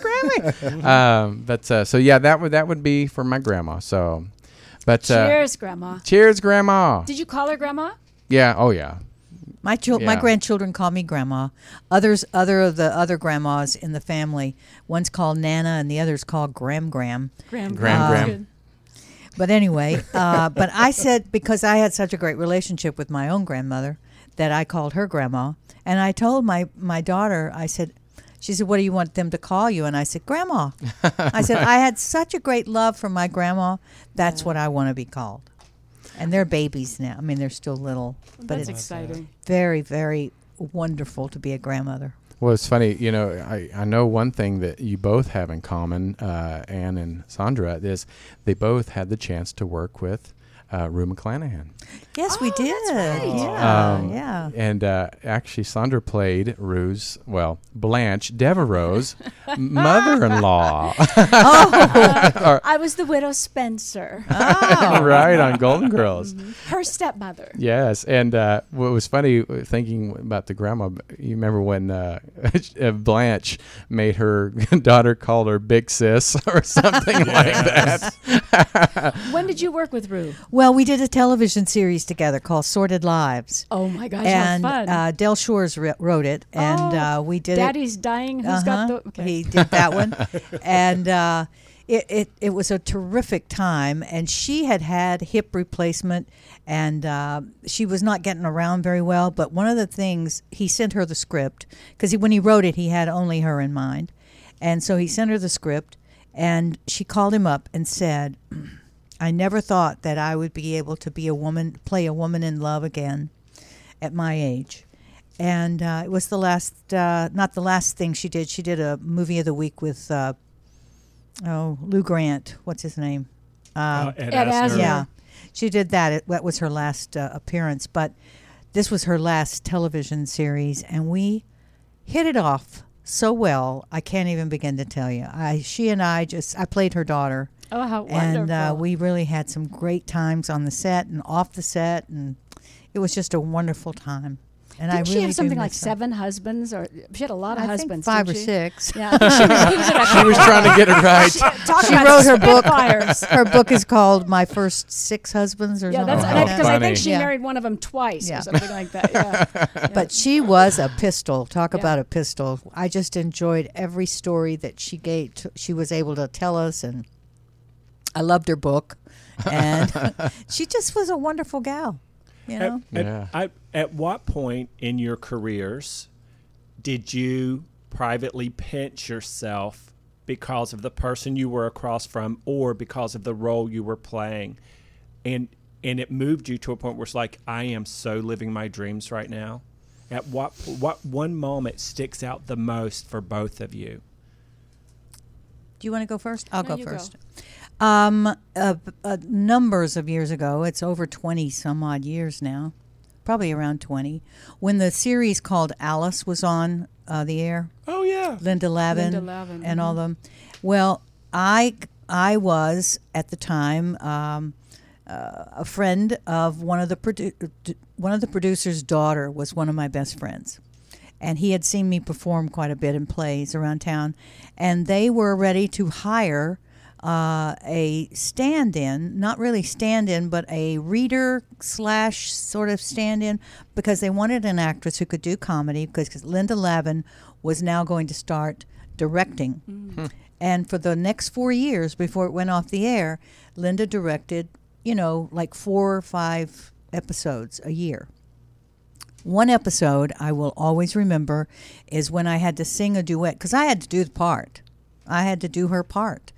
grandma. um, but uh, so yeah, that would that would be for my grandma. So, but uh, cheers, grandma. Cheers, grandma. Did you call her grandma? Yeah. Oh, yeah. My chil- yeah. my grandchildren call me grandma. Others, other of the other grandmas in the family, one's called Nana and the other's called Gram Gram. Gram Gram. Uh, Gram. But anyway, uh, but I said, because I had such a great relationship with my own grandmother, that I called her grandma. And I told my, my daughter, I said, she said, what do you want them to call you? And I said, grandma. I said, I had such a great love for my grandma. That's yeah. what I want to be called. And they're babies now. I mean, they're still little. Well, but it's exciting. Very, very wonderful to be a grandmother. Well, it's funny. You know, I, I know one thing that you both have in common, uh, Anne and Sondra, is they both had the chance to work with uh, Rue McClanahan. Yes, oh, we did. That's right. Yeah, um, yeah. And uh, actually, Sondra played Rue's, well, Blanche Devereaux's mother-in-law. Oh, uh, I was the widow Spencer. Oh. Right, on Golden Girls. Mm-hmm. Her stepmother. Yes, and uh, what was funny, thinking about the grandma, you remember when uh, Blanche made her daughter call her Big Sis or something yes. like that. When did you work with Rue? Well, we did a television series together called Sordid Lives. Oh, my gosh, and, how fun. And uh, Del Shores re- wrote it, and oh, uh, we did Daddy's it. Daddy's Dying. Who's uh-huh. got the... Okay. He did that one. And uh, it, it, it was a terrific time, and she had had hip replacement, and uh, she was not getting around very well. But one of the things, he sent her the script, because when he wrote it, he had only her in mind. And so he sent her the script, and she called him up and said... I never thought that I would be able to be a woman, play a woman in love again at my age. And uh, it was the last, uh, not the last thing she did. She did a movie of the week with, uh, oh, Lou Grant. What's his name? Uh, uh, Ed, Ed Asner. Yeah, she did that. It, that was her last uh, appearance. But this was her last television series. And we hit it off so well, I can't even begin to tell you. I, she and I just, I played her daughter. Oh, how wonderful. And uh, we really had some great times on the set and off the set, and it was just a wonderful time. And didn't I really she have something like myself. seven husbands, or she had a lot of I husbands. Think five or she? six. Yeah, she, was, she was trying to get it right. she she wrote her book. Her book is called "My First Six Husbands," or yeah, something. Yeah, that's because I, I think she yeah. married one of them twice, yeah. or something like that. Yeah. yeah. But she was a pistol. Talk yeah. about a pistol. I just enjoyed every story that she gave. T- she was able to tell us, and I loved her book. And she just was a wonderful gal. You know? At, yeah. at, at what point in your careers did you privately pinch yourself because of the person you were across from, or because of the role you were playing, and and it moved you to a point where it's like, I am so living my dreams right now? At what what one moment sticks out the most for both of you? Do you want to go first? I'll no, go first. Go. Um, uh, uh, numbers of years ago, it's over twenty some odd years now, probably around twenty, when the series called Alice was on uh, the air. Oh yeah, Linda Lavin, Linda Lavin and mm-hmm. all of them. Well, I I was at the time um, uh, a friend of one of the produ- one of the producers' daughter was one of my best friends. And he had seen me perform quite a bit in plays around town, and they were ready to hire Uh, a stand-in, not really stand-in, but a reader slash sort of stand-in, because they wanted an actress who could do comedy, because Linda Lavin was now going to start directing. Mm-hmm. And for the next four years before it went off the air, Linda directed, you know, like four or five episodes a year. One episode I will always remember is when I had to sing a duet, because I had to do the part. I had to do her part.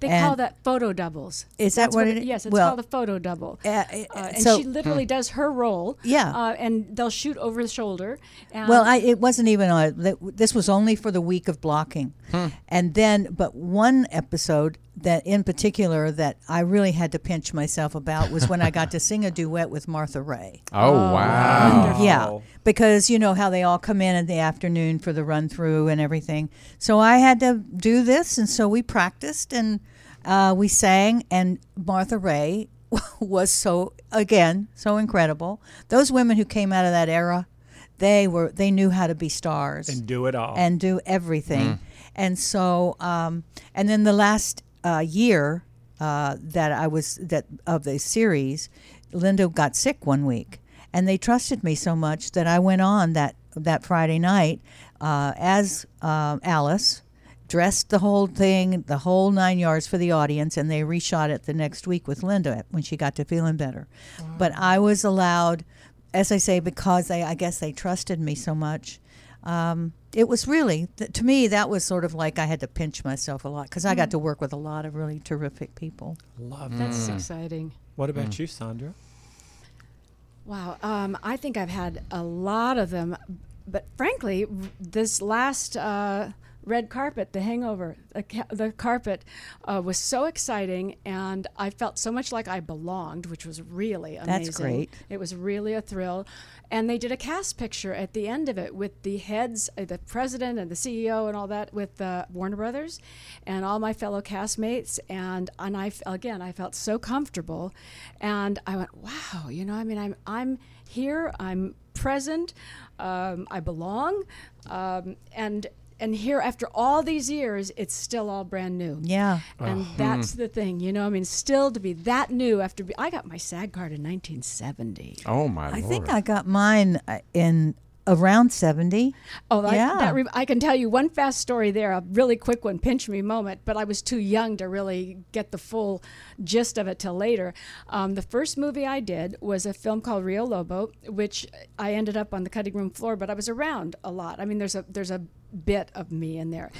They and call that photo doubles. Is that what, what it is? Yes, it's well, called a photo double. Uh, it, uh, and so, she literally does her role. Yeah. Uh, and they'll shoot over the shoulder. Well, I, it wasn't even, a, this was only for the week of blocking. Hmm. And then, but one episode that in particular that I really had to pinch myself about was when I got to sing a duet with Martha Ray. Oh, oh wow. Wonderful. Yeah, because you know how they all come in in the afternoon for the run through and everything. So I had to do this, and so we practiced and uh, we sang, and Martha Ray was so, again, so incredible. Those women who came out of that era, they were they knew how to be stars. And do it all. And do everything. Mm. And so, um, and then the last Uh, year uh, that I was that of the series, Linda got sick one week, and they trusted me so much that I went on that that Friday night uh, as uh, Alice, dressed the whole thing, the whole nine yards for the audience, and they reshot it the next week with Linda when she got to feeling better. Wow. But I was allowed, as I say, because they, I guess they trusted me so much. Um, it was really, th- to me, that was sort of like I had to pinch myself a lot, because mm. I got to work with a lot of really terrific people. Love that. That's mm. exciting. What about mm. you, Sondra? Wow. Um, I think I've had a lot of them. But frankly, this last uh, red carpet, the hangover, the, ca- the carpet uh, was so exciting. And I felt so much like I belonged, which was really amazing. That's great. It was really a thrill. And they did a cast picture at the end of it with the heads, uh, the president and the C E O and all that, with uh, Warner Brothers and all my fellow castmates. And and I, again, I felt so comfortable. And I went, wow, you know, I mean, I'm I'm here, I'm present, um, I belong. Um, and and here, after all these years, it's still all brand new. Yeah. And oh. that's the thing, you know, I mean, still to be that new after, be, I got my SAG card in nineteen seventy. Oh, my I Lord. I think I got mine in around seventy. Oh, yeah. I, that re- I can tell you one fast story there, a really quick one, pinch me moment, but I was too young to really get the full gist of it till later. Um, the first movie I did was a film called Rio Lobo, which I ended up on the cutting room floor, but I was around a lot. I mean, there's a there's a bit of me in there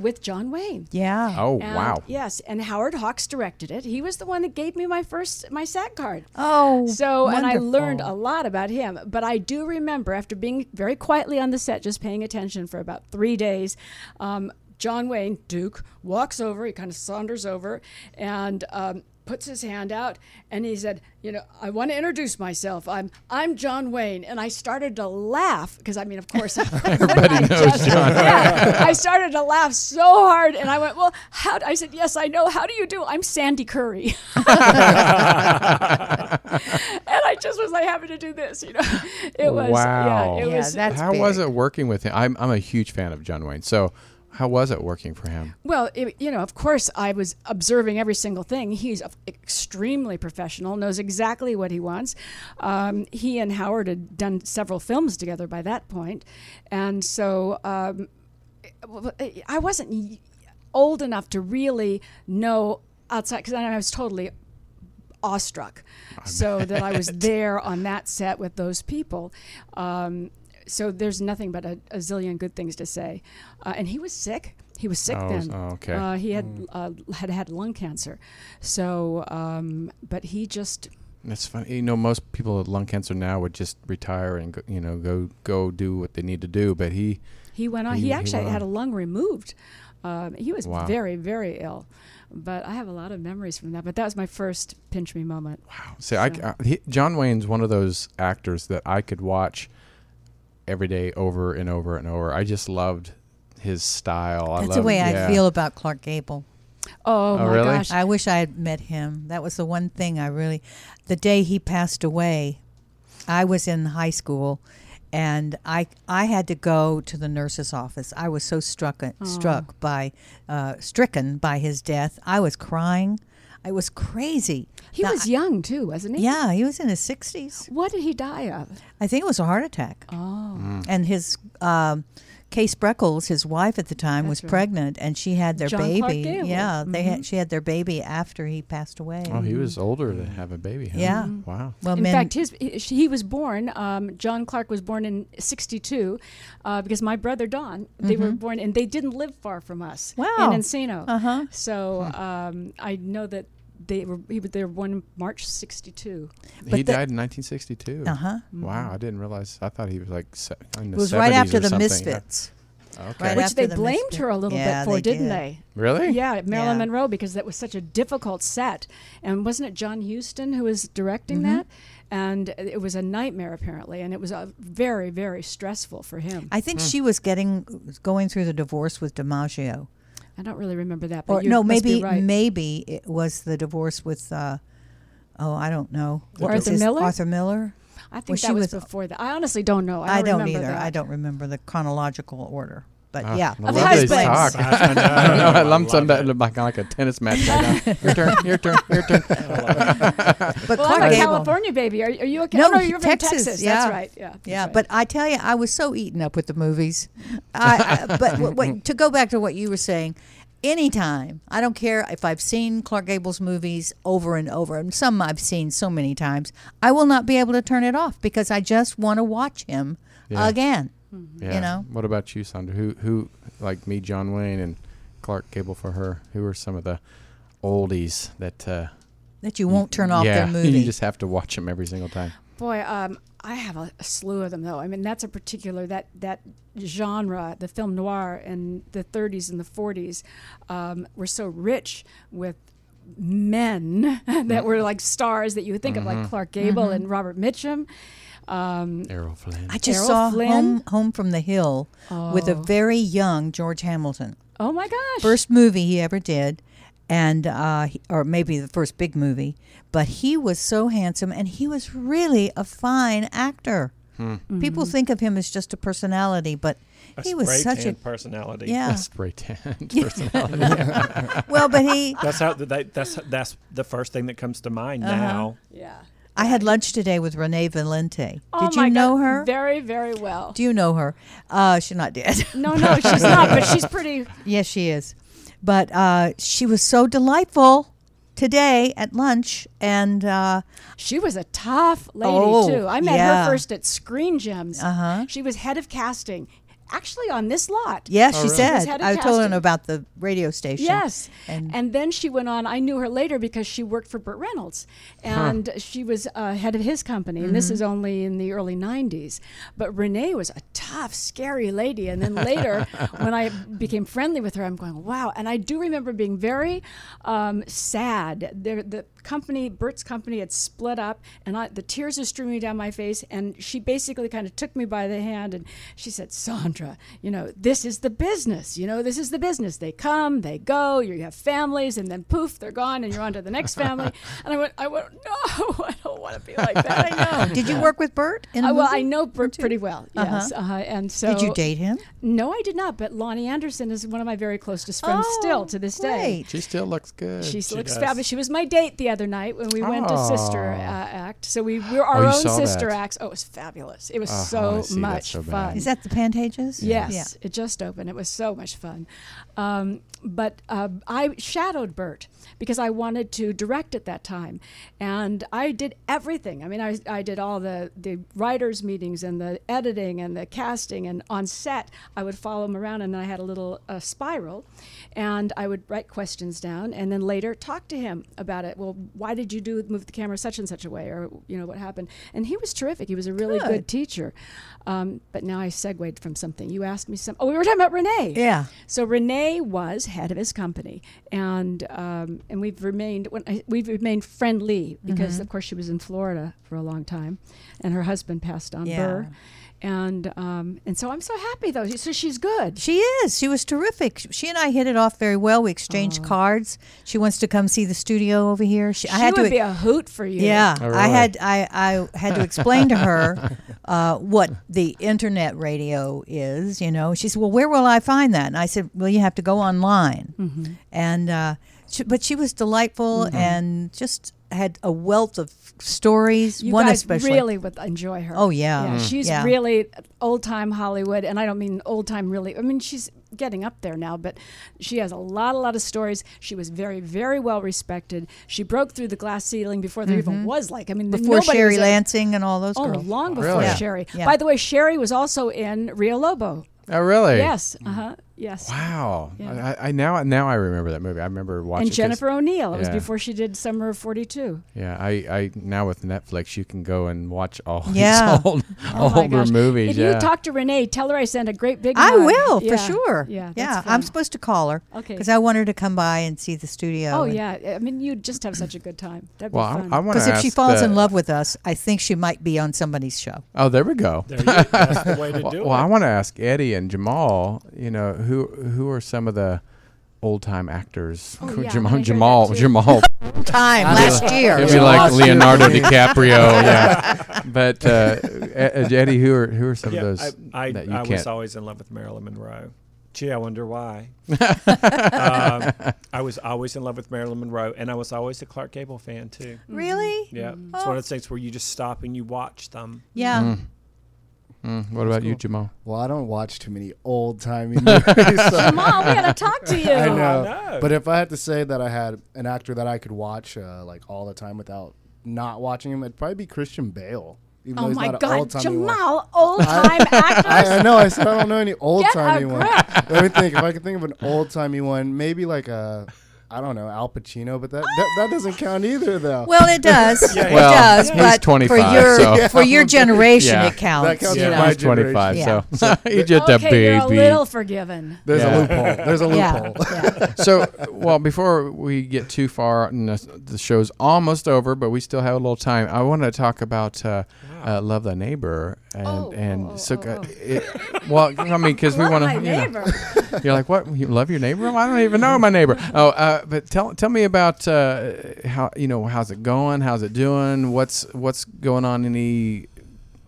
with John Wayne. Yeah. Oh, and, wow. Yes, and Howard Hawks directed it. He was the one that gave me my first, my SAG card. Oh, so wonderful. And I learned a lot about him. But I do remember, after being very quietly on the set, just paying attention for about three days, um, John Wayne, Duke, walks over, he kind of saunters over, and um, puts his hand out, and he said, you know, I want to introduce myself. I'm I'm John Wayne. And I started to laugh because, I mean, of course. Everybody I knows just, John. Yeah, I started to laugh so hard. And I went, well, how? I said, yes, I know. How do you do? I'm Sandy Curry. And I I just was like having to do this, you know. It was wow. Yeah, it yeah, was that's how big. Was it working with him? I'm I'm a huge fan of John Wayne. So how was it working for him? Well, it, you know, of course, I was observing every single thing. He's extremely professional, knows exactly what he wants. Um, he and Howard had done several films together by that point. And so um, I wasn't old enough to really know outside, because I was totally awestruck. I so bet. That I was there on that set with those people. Um So there's nothing but a, a zillion good things to say. Uh, and he was sick. He was sick oh, then. Oh, okay. Uh, he had, mm. uh, had had lung cancer. So, um, but he just... That's funny. You know, most people with lung cancer now would just retire and, go, you know, go go do what they need to do. But he... He went on. He, he actually he had on. a lung removed. Um, he was wow. very, very ill. But I have a lot of memories from that. But that was my first pinch me moment. Wow. See, so. I, I, he, John Wayne's one of those actors that I could watch... every day over and over and over. I just loved his style. That's I loved, the way yeah. I feel about Clark Gable. Oh, oh my really? gosh. I wish I had met him. That was the one thing I really... The day he passed away, I was in high school, and I I had to go to the nurse's office. I was so struck, oh. struck by, uh, stricken by his death. I was crying. It was crazy. He now, was young, too, wasn't he? Yeah, he was in his sixties. What did he die of? I think it was a heart attack. Oh. Mm. And his, um, Case Breckles, his wife at the time, That's was right. pregnant, and she had their John baby. Clark yeah, mm-hmm. they had, she had their baby after he passed away. Oh, he was older to have a baby. Huh? Yeah. Mm-hmm. Wow. Well, in men, fact, his he was born, um, John Clark was born in sixty-two, uh, because my brother, Don, they mm-hmm. were born, and they didn't live far from us wow. in Encino. Uh-huh. So um, I know that They were he, they were born in March sixty-two. But he died in nineteen sixty-two. Uh huh. Wow, I didn't realize. I thought he was like se- in the seventies or something. It was right after the Misfits. Okay. Right Which they the blamed Misfits. her a little yeah, bit for, they didn't did. they? Really? Yeah, Marilyn yeah. Monroe, because that was such a difficult set, and wasn't it John Huston who was directing mm-hmm. that? And it was a nightmare, apparently, and it was uh, very, very stressful for him. I think mm. she was getting going through the divorce with DiMaggio. I don't really remember that. But or, you no, must maybe be right. maybe it was the divorce with, uh, oh, I don't know. What Arthur Miller? Arthur Miller? I think well, that she was, was before that. I honestly don't know. I don't, I don't either. That. I don't remember the chronological order. But uh, yeah. I love these talk. I don't know. I lumped them back like a tennis match. Right now. Your turn, your turn, your turn. But well, Clark I'm a Gable. California baby. Are, are you okay? No, oh, no you're Texas, from Texas. Yeah. That's right. Yeah, that's yeah right. But I tell you, I was so eaten up with the movies. I, I, but w- w- to go back to what you were saying, anytime, I don't care if I've seen Clark Gable's movies over and over, and some I've seen so many times, I will not be able to turn it off because I just want to watch him yeah. again. Yeah. You know? What about you, Sondra? Who, who like me, John Wayne, and Clark Gable for her, who are some of the oldies that... Uh, that you won't turn off yeah, their movie? You just have to watch them every single time. Boy, um, I have a, a slew of them, though. I mean, that's a particular... That, that genre, the film noir in the thirties and the forties, um, were so rich with... men that were like stars that you would think mm-hmm. of, like Clark Gable mm-hmm. and Robert Mitchum. Um, Errol Flynn. I just Errol saw Flynn. Home, Home from the Hill oh. with a very young George Hamilton. Oh, my gosh. First movie he ever did, and uh, or maybe the first big movie. But he was so handsome, and he was really a fine actor. Hmm. Mm-hmm. People think of him as just a personality, but... A he was such a personality. Yeah, a spray tan personality. Yeah. Well, but he—that's how they, that's that's the first thing that comes to mind uh-huh. now. Yeah, I had lunch today with Renee Valente. Oh Did you my know God. her? Very, very well. Do you know her? Uh, she's not dead. No, no, she's not. But she's pretty. Yes, she is. But uh, she was so delightful today at lunch, and uh, she was a tough lady oh, too. I met yeah. her first at Screen Gems. Uh-huh. She was head of casting. Actually on this lot. Yeah, she oh, really? said. She I casting. told her about the radio station. Yes. And, and then she went on. I knew her later because she worked for Burt Reynolds. And huh. she was uh, head of his company. Mm-hmm. And this is only in the early nineties. But Renee was a tough, scary lady. And then later, when I became friendly with her, I'm going, wow. And I do remember being very um, sad. There, the company, Burt's company, had split up. And I, the tears are streaming down my face. And she basically kind of took me by the hand. And she said, son, mantra. You know, this is the business. You know, this is the business. They come, they go, you have families, and then poof, they're gone, and you're on to the next family. And I went, I went, no, I don't want to be like that. I know. Did you work with Burt? In a uh, well, movie? I know Burt pretty well, yes. Uh-huh. Uh, and so, did you date him? No, I did not, but Lonnie Anderson is one of my very closest friends oh, still to this day. Great. She still looks good. She, she looks does. fabulous. She was my date the other night when we oh. went to Sister uh, Act. So we were our oh, own Sister that. Acts. Oh, it was fabulous. It was uh-huh, so much so fun. Is that the Pantages? Yes. Yeah. It just opened. It was so much fun. Um, but uh, I shadowed Burt because I wanted to direct at that time. And I did everything. I mean, I, I did all the, the writers' meetings and the editing and the casting. And on set, I would follow him around. And then I had a little uh, spiral. And I would write questions down and then later talk to him about it. Well, why did you do move the camera such and such a way? Or, you know, what happened? And he was terrific. He was a really good, good teacher. Um, but now I segued from something. You asked me some. Oh, we were talking about Renee. Yeah. So Renee was head of his company. And um, and we've remained when I, we've remained friendly because, mm-hmm. of course, she was in Florida for a long time. And her husband passed on, yeah. Burr. And um, and so I'm so happy, though. So she's good. She is. She was terrific. She and I hit it off very well. We exchanged Aww. cards. She wants to come see the studio over here. She, she I had would to, be a hoot for you. Yeah. Right. I had I, I had to explain to her uh, what the internet radio is, you know. She said, well, where will I find that? And I said, well, you have to go online. Mm-hmm. And uh, she, but she was delightful mm-hmm. and just had a wealth of stories. You One guys especially. really would enjoy her. Oh, yeah. yeah. Mm. She's yeah. really old-time Hollywood, and I don't mean old-time really. I mean, she's getting up there now, but she has a lot, a lot of stories. She was very, very well respected. She broke through the glass ceiling before there mm-hmm. even was like, I mean, before Sherry Lansing and all those oh, girls. Oh, long before really? Sherry. Yeah. By the way, Sherry was also in Rio Lobo. Oh, really? Yes. Uh-huh. Yes. Wow. Yeah. I, I now now I remember that movie. I remember watching. And Jennifer O'Neill. Yeah. It was before she did Summer of forty-two. Yeah. I, I now with Netflix you can go and watch all yeah. these old oh older movies. If yeah. you talk to Renee, tell her I sent a great big. I nod. will yeah. for sure. Yeah. Yeah. Fun. I'm supposed to call her. Okay. Because I want her to come by and see the studio. Oh yeah. I mean, you'd just have such a good time. That'd well, be fun. I, I want to. Because if she falls in love with us, I think she might be on somebody's show. Oh, there we go. There you go. That's the way to do well, it. Well, I want to ask Eddie and Jamal. You know. Who who are some of the old-time actors? Oh, yeah, Jamal Jamal, Jamal. Time last year. It'd be like Leonardo DiCaprio. yeah. But uh, Eddie, who are who are some yeah, of those? I, I, that you I was always in love with Marilyn Monroe. Gee, I wonder why. um, I was always in love with Marilyn Monroe, and I was always a Clark Gable fan too. Really? Yeah. Mm. It's oh. one of those things where you just stop and you watch them. Yeah. Mm. Mm, what about cool. you, Jamal? Well, I don't watch too many old-timey movies. So. Jamal, we got to talk to you. I know. I know. But if I had to say that I had an actor that I could watch uh, like all the time without not watching him, it'd probably be Christian Bale. Even oh, my God. Jamal, old-time actor? I, I know. I said I don't know any old-timey ones. Let me think. If I could think of an old-timey one, maybe like a... I don't know, Al Pacino, but that, that that doesn't count either, though. Well, it does. yeah, well, it does. Yeah. But he's twenty-five, for your so. yeah. for your generation, yeah. it counts. That counts yeah. for my he's twenty-five, yeah. so, so you just okay, a baby. You're a little forgiven. There's yeah. a loophole. There's a loophole. Yeah. yeah. So, well, before we get too far, and the, the show's almost over, but we still have a little time. I want to talk about uh, wow. uh, Love Thy Neighbor, and oh, and oh, so, oh, oh. It, well, I mean, because we want to. Love my you neighbor. Know, you're like, what? You love your neighbor? Well, I don't even know my neighbor. Oh. Uh, But tell tell me about uh, how you know how's it going? How's it doing? What's what's going on? Any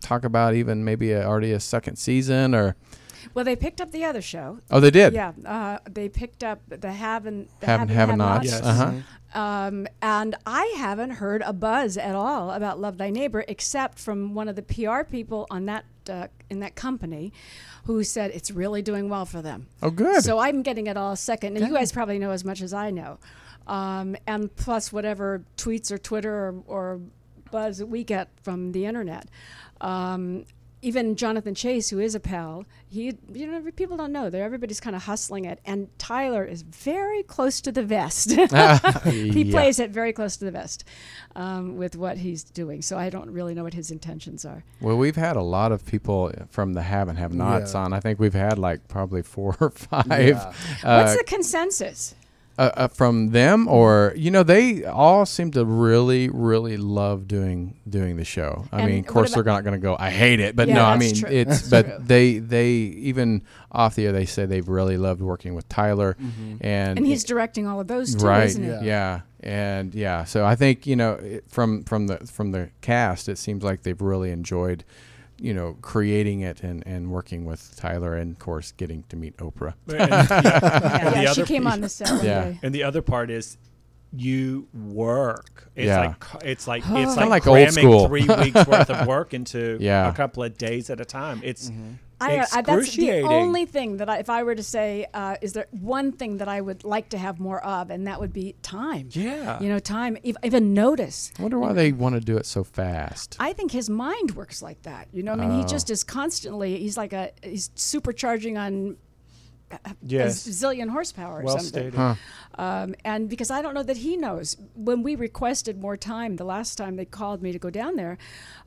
talk about even maybe a, already a second season or? Well, they picked up the other show. Oh, they did. Yeah, uh, they picked up the Have and the Have and Have, have Nots. Yes. Uh-huh. Um, and I haven't heard a buzz at all about Love Thy Neighbor, except from one of the P R people on that uh, in that company, who said it's really doing well for them. Oh, good. So I'm getting it all second, and you guys probably know as much as I know. Um, and plus whatever tweets or Twitter or, or buzz that we get from the internet. Um, Even Jonathan Chase, who is a pal, he you know people don't know. They're, everybody's kind of hustling it. And Tyler is very close to the vest. he yeah. plays it very close to the vest um, with what he's doing. So I don't really know what his intentions are. Well, we've had a lot of people from the Have and Have Nots yeah. on. I think we've had like probably four or five. Yeah. Uh, What's the consensus? Uh, uh, from them, or you know, they all seem to really, really love doing doing the show. I and mean, of course, they're not going to go, I hate it, but yeah, no, I mean, true. it's that's but true. they they even off the air they say they've really loved working with Tyler, mm-hmm. and and he's it, directing all of those, too, right? Isn't yeah. It? yeah, and yeah. So I think you know it, from from the from the cast, it seems like they've really enjoyed, you know, creating it and, and working with Tyler, and of course getting to meet Oprah. And, yeah, yeah she came p- on the set. Yeah. And the other part is you work. It's yeah. like it's like oh. it's like, like cramming old school. three weeks worth of work into yeah. a couple of days at a time. It's mm-hmm. I, I, that's the only thing that I, if I were to say, uh, is there one thing that I would like to have more of, and that would be time. Yeah. You know, time, if, even notice. I wonder why they want to do it so fast. I think his mind works like that. You know, I mean, oh. he just is constantly, he's like a, he's supercharging on yes. a zillion horsepower or well something. Stated. Huh. Um, and because I don't know that he knows. When we requested more time, the last time they called me to go down there,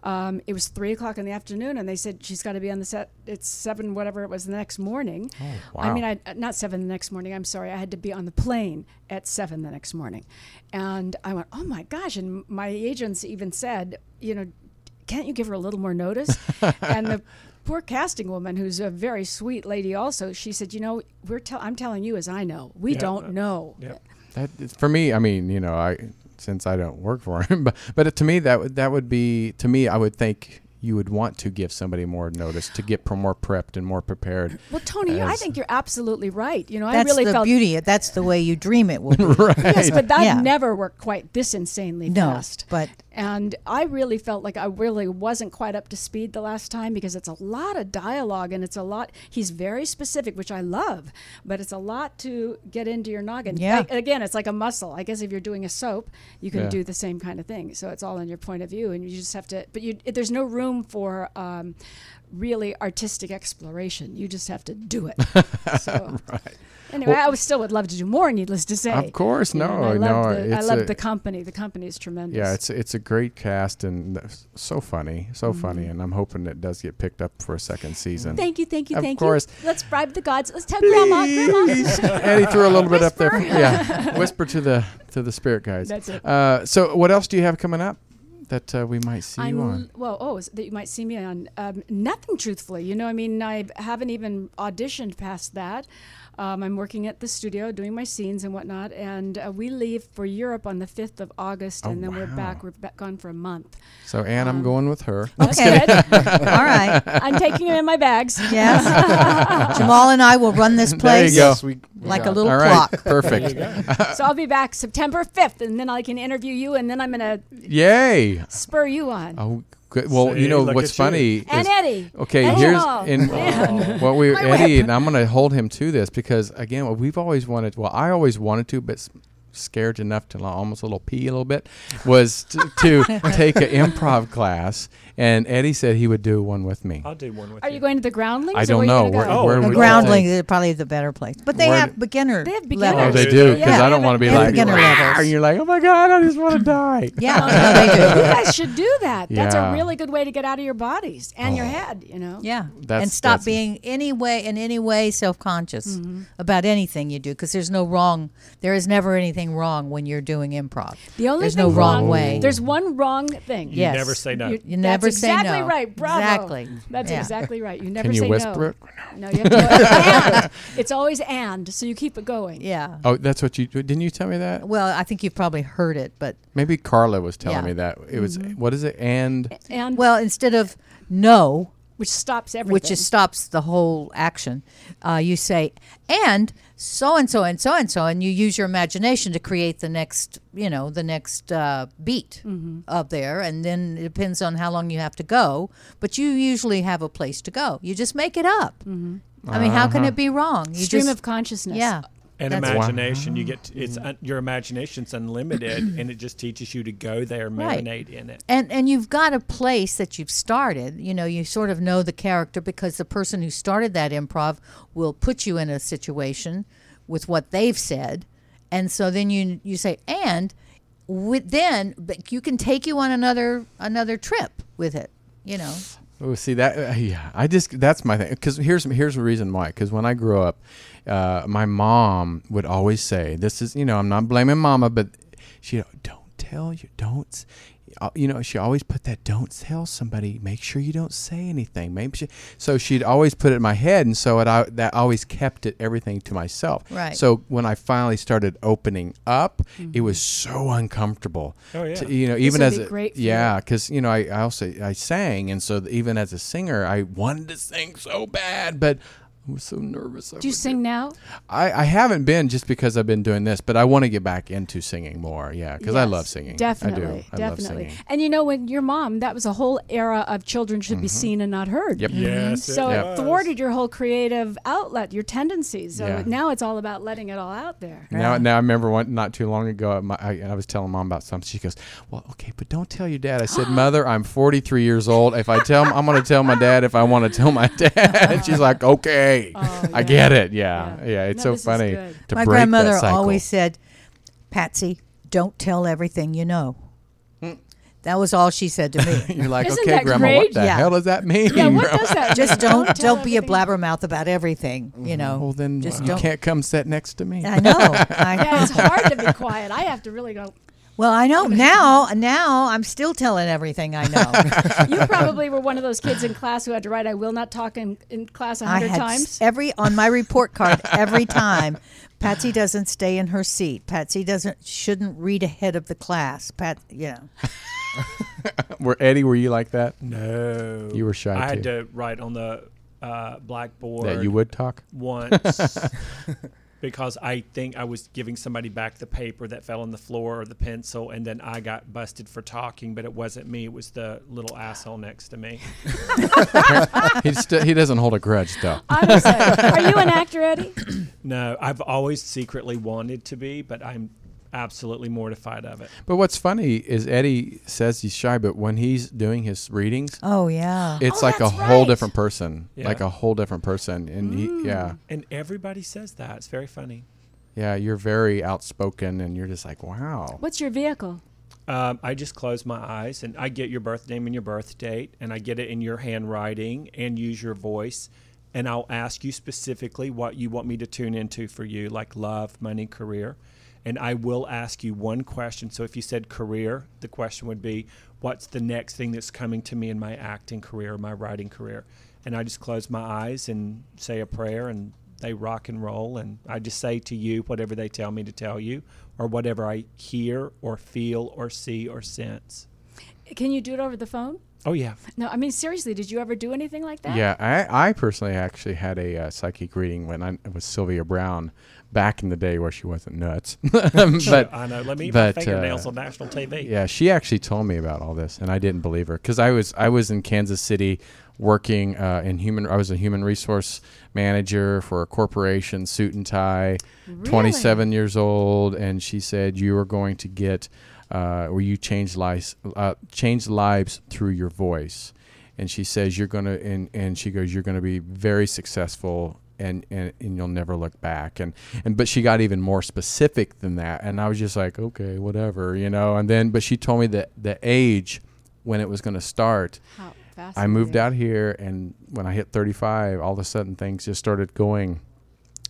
um, it was three o'clock in the afternoon, and they said she's got to be on the set. It's seven, whatever it was, the next morning. Oh, wow. I mean, I, not seven the next morning. I'm sorry. I had to be on the plane at seven the next morning. And I went, oh, my gosh. And my agents even said, you know, can't you give her a little more notice? And the poor casting woman, who's a very sweet lady also, she said, you know, we're te- I'm telling you as I know. We yeah. don't know. Yeah. That, for me, I mean, you know, I since I don't work for him, but, but to me, that, that would be, to me, I would think you would want to give somebody more notice to get more prepped and more prepared. Well, Tony, I think you're absolutely right. You know, I really felt... That's the beauty. That's the way you dream it will be. Right. Yes, but that yeah. never worked quite this insanely no, fast. but... And I really felt like I really wasn't quite up to speed the last time, because it's a lot of dialogue and it's a lot. He's very specific, which I love, but it's a lot to get into your noggin. Yeah. I, again, it's like a muscle. I guess if you're doing a soap, you can yeah. do the same kind of thing. So it's all in your point of view, and you just have to. But you, it, there's no room for um, really artistic exploration. You just have to do it. So. Right. Anyway, well, I was still would love to do more, needless to say. Of course, no, you know, I no. The, I love the company. The company is tremendous. Yeah, it's it's a great cast, and so funny, so mm-hmm. funny, and I'm hoping it does get picked up for a second season. Thank you, thank you, of thank course. you. Of course. Let's bribe the gods. Let's tell Grandma, Grandma. Eddie threw a little bit up there. Yeah, whisper to the to the spirit guides. That's it. Uh, so, what else do you have coming up that uh, we might see I'm, you on? Well, oh, that you might see me on. Um, nothing, truthfully. You know, I mean, I haven't even auditioned past that. Um, I'm working at the studio, doing my scenes and whatnot, and uh, we leave for Europe on the fifth of August, oh, and then wow. we're back. We're back gone for a month. So, Anne, um, I'm going with her. Okay. All right. I'm taking her in my bags. Yes. Jamal and I will run this place there you go. We, we like a little right. clock. Perfect. So I'll be back September fifth, and then I can interview you, and then I'm going to Yay. spur you on. Oh, good. Well, so you know what's funny and is Eddie. Okay, and here's and wow. what we Eddie whip. and I'm going to hold him to this, because again, what we've always wanted. Well, I always wanted to, but scared enough to almost a little pee a little bit was to, to take an improv class. And Eddie said he would do one with me. I'll do one with Are you. Are you going to the Groundlings? I don't know. Where, oh. where the Groundlings is probably the better place. But they where have beginner They have beginners. Levels. Oh, they do, because yeah. I don't want to be like, and you're like, oh, my God, I just want to die. Yeah, no, they do. You guys should do that. Yeah. That's a really good way to get out of your bodies and oh. your head, you know. Yeah, that's, and stop being any way in any way self-conscious mm-hmm. about anything you do, because there's no wrong. There is never anything wrong when you're doing improv. The only There's thing no wrong way. There's one wrong thing. You yes. never say no. You, you never That's exactly no. right. Bravo. Exactly. That's yeah. exactly right. You never Can you say whisper no. It? No, you have to go and. It's always and, so you keep it going. Yeah. Oh, that's what you didn't you tell me that? Well, I think you've probably heard it, but maybe Carla was telling yeah. me that. It was mm-hmm. what is it? And and well, instead of no, which stops everything. Which just stops the whole action. Uh, you say and so and so and so and so, and you use your imagination to create the next, you know, the next uh, beat mm-hmm. up there, and then it depends on how long you have to go. But you usually have a place to go. You just make it up. Mm-hmm. I uh-huh. mean, how can it be wrong? You Stream just, of consciousnness. Yeah. And That's imagination, wow. you get to, it's un, your imagination's unlimited, and it just teaches you to go there, marinate right. in it. And and you've got a place that you've started. You know, you sort of know the character, because the person who started that improv will put you in a situation with what they've said, and so then you you say, and with then but you can take you on another another trip with it. You know. Oh, see that? Uh, yeah, I just that's my thing. Because here's here's the reason why. Because when I grew up, uh, my mom would always say, "This is you know I'm not blaming Mama, but she don't tell you don't." You know, she always put that don't tell somebody, make sure you don't say anything. Maybe she, so she'd always put it in my head. And so it, I, that always kept it everything to myself. Right. So when I finally started opening up, mm-hmm. it was so uncomfortable. Oh, yeah. To, you know, even as a, great yeah, because, you know, I, I also I sang. And so even as a singer, I wanted to sing so bad, but I was so nervous. Do you sing now? I, I haven't been just because I've been doing this, but I want to get back into singing more. Yeah, because yes, I love singing. Definitely. I do. I definitely. Love singing. And you know, when your mom, that was a whole era of children should mm-hmm. be seen and not heard. Yep. Mm-hmm. Yes, so it, yep. it thwarted your whole creative outlet, your tendencies. So yeah. now it's all about letting it all out there. Right? Now, now I remember one, not too long ago, my, I, I was telling Mom about something. She goes, well, okay, but don't tell your dad. I said, Mother, I'm forty-three years old. If I tell him, I'm going to tell my dad if I want to tell my dad. And she's like, okay. Oh, yeah. I get it. Yeah. Yeah. yeah it's no, so funny to My break grandmother that cycle. Always said, Patsy, don't tell everything you know. Mm. That was all she said to me. You're like, Isn't okay, Grandma, great? What the yeah. hell does that mean? Yeah, what does that mean? Just don't don't, don't be a blabbermouth about everything, you know. Mm, well, then just well, you can't come sit next to me. I know. I know. Yeah, it's hard to be quiet. I have to really go. Well, I know now. Now I'm still telling everything I know. You probably were one of those kids in class who had to write "I will not talk" in, in class a hundred times. Every on my report card every time. Patsy doesn't stay in her seat. Patsy doesn't shouldn't read ahead of the class. Pat, yeah. Were Eddie? Were you like that? No, you were shy. I too. had to write on the uh, blackboard that you would talk once. Because I think I was giving somebody back the paper that fell on the floor or the pencil, and then I got busted for talking, but it wasn't me. It was the little asshole next to me. he, st- he doesn't hold a grudge, though. Honestly. Are you an actor, Eddie? No, I've always secretly wanted to be, but I'm absolutely mortified of it. But what's funny is Eddie says he's shy, but when he's doing his readings, oh yeah, it's oh, like a whole right. different person, yeah. like a whole different person, and mm. he, yeah, and everybody says that. It's very funny. Yeah, you're very outspoken, and you're just like, wow. What's your vehicle? Um, I just close my eyes, and I get your birth name and your birth date, and I get it in your handwriting, and use your voice. And I'll ask you specifically what you want me to tune into for you, like love, money, career. And I will ask you one question. So if you said career, the question would be, what's the next thing that's coming to me in my acting career, my writing career? And I just close my eyes and say a prayer, and they rock and roll. And I just say to you whatever they tell me to tell you, or whatever I hear or feel or see or sense. Can you do it over the phone? Oh, yeah. No, I mean, seriously, did you ever do anything like that? Yeah, I, I personally actually had a uh, psychic reading when I was Sylvia Brown back in the day where she wasn't nuts. but I know. Let me eat but, my fingernails uh, on national T V. Yeah, she actually told me about all this, and I didn't believe her because I was, I was in Kansas City working uh, in human. I was a human resource manager for a corporation, suit and tie, really? twenty-seven years old, and she said, you are going to get... Uh, where you change lives, uh, change lives through your voice, and she says you're gonna, and, and she goes, you're gonna be very successful, and, and, and you'll never look back, and, and but she got even more specific than that, and I was just like, okay, whatever, you know, and then but she told me that the age when it was gonna start. How fascinating. I moved out here, and when I hit thirty-five, all of a sudden things just started going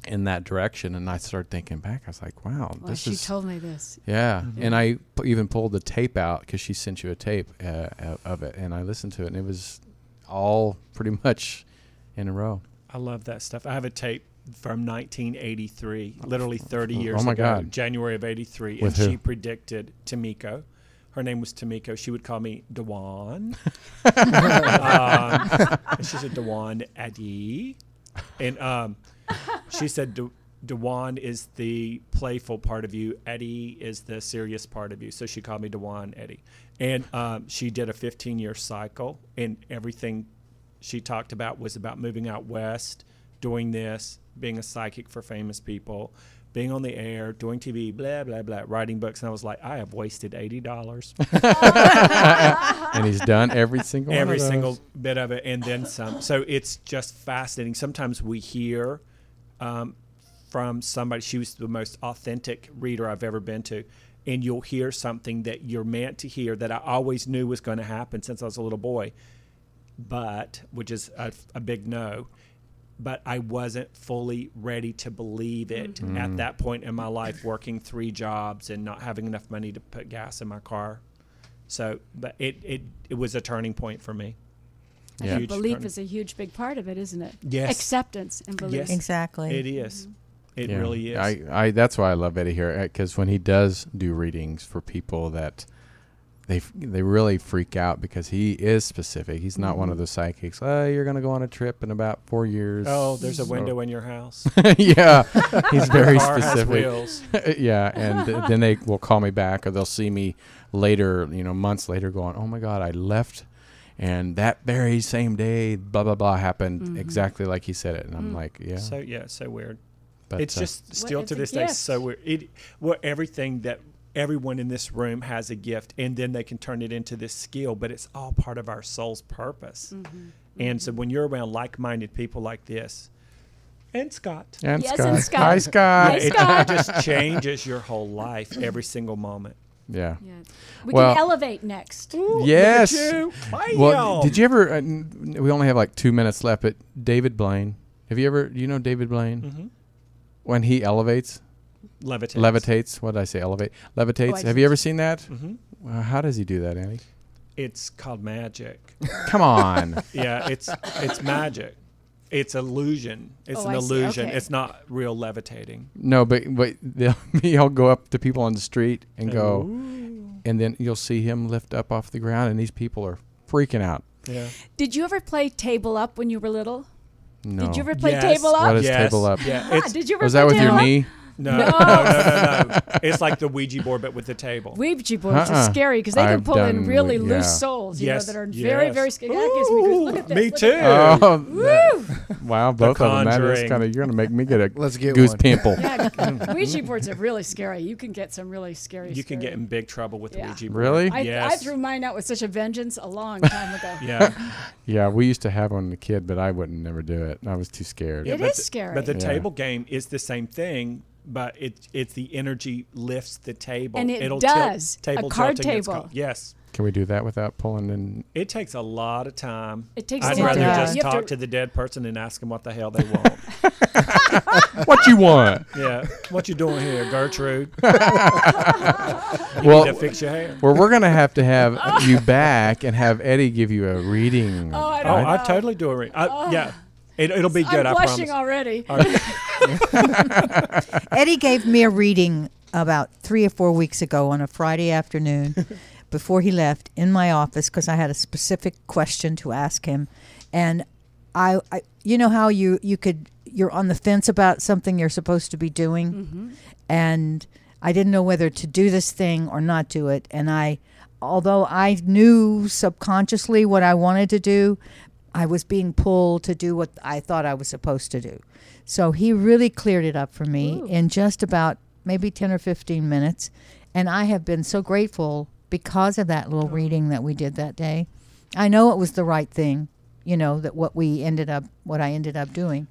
in that direction, and I started thinking back. I was like, wow, well, this she is... she told me this. Yeah, mm-hmm. And I p- even pulled the tape out because she sent you a tape uh, of it, and I listened to it, and it was all pretty much in a row. I love that stuff. I have a tape from nineteen eighty-three, literally thirty years ago. Oh, my ago, God. January of eighty-three, With and who? She predicted Tamiko. Her name was Tamiko. She would call me Dewan. um, she said, Dewan Eddie. And... um she said, De- Dewan is the playful part of you. Eddie is the serious part of you. So she called me Dewan Eddie. And um, she did a fifteen-year cycle, and everything she talked about was about moving out west, doing this, being a psychic for famous people, being on the air, doing T V, blah, blah, blah, writing books. And I was like, I have wasted eighty dollars. And he's done every single every one of single those. Bit of it, and then some. So it's just fascinating. Sometimes we hear... Um, from somebody, she was the most authentic reader I've ever been to, and you'll hear something that you're meant to hear that I always knew was going to happen since I was a little boy, but which is a, a big no. But I wasn't fully ready to believe it mm-hmm. at that point in my life, working three jobs and not having enough money to put gas in my car. So, but it it, it was a turning point for me. I yeah. think belief turn. is a huge, big part of it, isn't it? Yes. Acceptance and belief. Yes. Exactly. It is. Mm-hmm. It yeah. really is. I, I that's why I love Eddie here, because when he does do readings for people that they they really freak out, because he is specific. He's not mm-hmm. one of those psychics. Oh, you're going to go on a trip in about four years. Oh, there's so. a window in your house. yeah. He's very car specific. Has wheels. yeah. And th- then they will call me back, or they'll see me later, you know, months later going, oh, my God, I left. And that very same day, blah, blah, blah happened mm-hmm. exactly like he said it. And I'm mm. like, yeah. So, yeah, so weird. But it's uh, just still to this day so weird. It, well, everything that everyone in this room has a gift, and then they can turn it into this skill, but it's all part of our soul's purpose. Mm-hmm. And so when you're around like-minded people like this, and Scott. And yes, Scott. And Scott. Hi, Scott. Hi, Scott. It, it just changes your whole life every single moment. Yeah. yeah. We well, can elevate next. Ooh, yes. Well, did you ever, uh, we only have like two minutes left, but David Blaine. Have you ever, you know David Blaine? Mm-hmm. When he elevates? Levitates. Levitates. What did I say? Elevate. Levitates. Oh, have you ever seen that? Mm-hmm. Well, how does he do that, Annie? It's called magic. Come on. yeah, it's it's magic. It's illusion. It's oh, an I illusion. Okay. It's not real levitating. No, but, but they'll, he'll go up to people on the street and, and go, ooh. And then you'll see him lift up off the ground, and these people are freaking out. Yeah. Did you ever play table up when you were little? No. Did you ever play yes. table up? What is yes. table up? Yeah. It's, did you ever was play that with table your up? Knee? No. No. no, no, no, no. It's like the Ouija board, but with the table. Ouija boards uh-uh. are scary because they I've can pull in really we, yeah. loose souls, you yes. know, that are yes. very, very scary. That gives me goosebumps. Look at this. Me too. Oh, that, wow, both the of them. That is kind of, you're going to make me get a Let's get goose one. Pimple. Yeah, Ouija boards are really scary. You can get some really scary. You can scary. Get in big trouble with yeah. the Ouija board. Really? I, yes. I threw mine out with such a vengeance a long time ago. yeah. Yeah, we used to have one as a kid, but I wouldn't never do it. I was too scared. Yeah, it is scary. But the table game is the same thing. But it's it's the energy lifts the table. And it It'll does. Tilt, table a card table. Cal- yes. Can we do that without pulling in? It takes a lot of time. It takes I'd a lot of time. I'd rather just you talk to, to the dead person and ask them what the hell they want. What you want? Yeah. What you doing here, Gertrude? You well, need to fix your hair. Well, we're going to have to have you back and have Eddie give you a reading. Oh, I don't know. I totally do a reading. Oh. Yeah. It, it'll be good, I'm I promise. I'm blushing already. Right. Eddie gave me a reading about three or four weeks ago on a Friday afternoon before he left in my office, because I had a specific question to ask him. And I, I you know how you, you could, you're on the fence about something you're supposed to be doing? Mm-hmm. And I didn't know whether to do this thing or not do it. And I, although I knew subconsciously what I wanted to do, I was being pulled to do what I thought I was supposed to do. So he really cleared it up for me Ooh. In just about maybe ten or fifteen minutes. And I have been so grateful because of that little reading that we did that day. I know it was the right thing, you know, that what we ended up, what I ended up doing.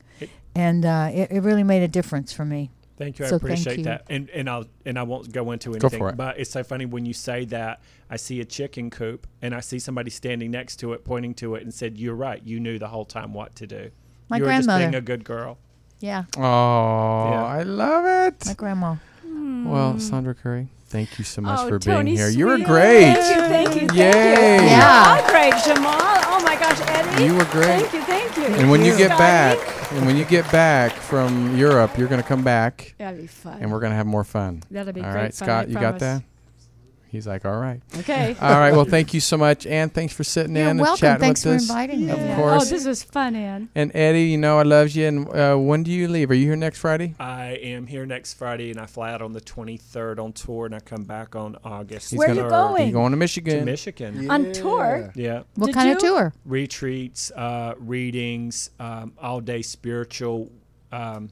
And uh, it, it really made a difference for me. Thank you. I so appreciate you. That. And and I'll and I won't go into anything. Go it. But it's so funny when you say that. I see a chicken coop and I see somebody standing next to it, pointing to it, and said, "You're right. You knew the whole time what to do. My you grandmother. Were just being a good girl." Yeah. Oh, yeah. I love it. My grandma. Mm. Well, Sondra Currie, thank you so much oh, for Tony being here. Sweet. You were great. Thank you. Thank you. Thank Yay. You. Yeah. Oh, great, Jamal. Oh my gosh, Eddie. You were great. Thank you. Thank you. And when you, you get starting. Back. And when you get back from Europe, you're going to come back. That'll be fun. And we're going to have more fun. That'll be great. All right, fun, Scott, I you promise. Got that? He's like, all right. Okay. All right, well, thank you so much, Ann. Thanks for sitting you're in welcome. And chatting thanks with us. Thanks for inviting me. Yeah. Of course. Oh, this was fun, Ann. And Eddie, you know I love you. And uh, when do you leave? Are you here next Friday? I am here next Friday, and I fly out on the twenty-third on tour, and I come back on August. He's Where are you going? He's going to Michigan. To Michigan. Yeah. On tour? Yeah. What Did kind of tour? Retreats, uh, readings, um, all-day spiritual um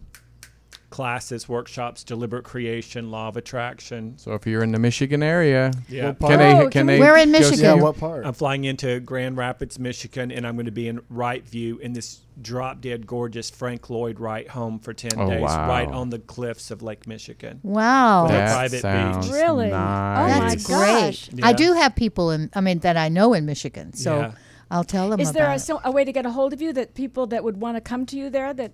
classes, workshops, deliberate creation, law of attraction. So if you're in the Michigan area, yeah. What part? Can oh, I, can can we, we're in Michigan. Yeah, what part? I'm flying into Grand Rapids, Michigan, and I'm going to be in Wright View in this drop-dead gorgeous Frank Lloyd Wright home for ten oh, days, wow. right on the cliffs of Lake Michigan. Wow, that private sounds beach. Really? Nice. Oh my That's gosh. Great. Yeah. I do have people in. I mean that I know in Michigan, so. Yeah. I'll tell them. Is about there a, so, a way to get a hold of you that people that would want to come to you there? That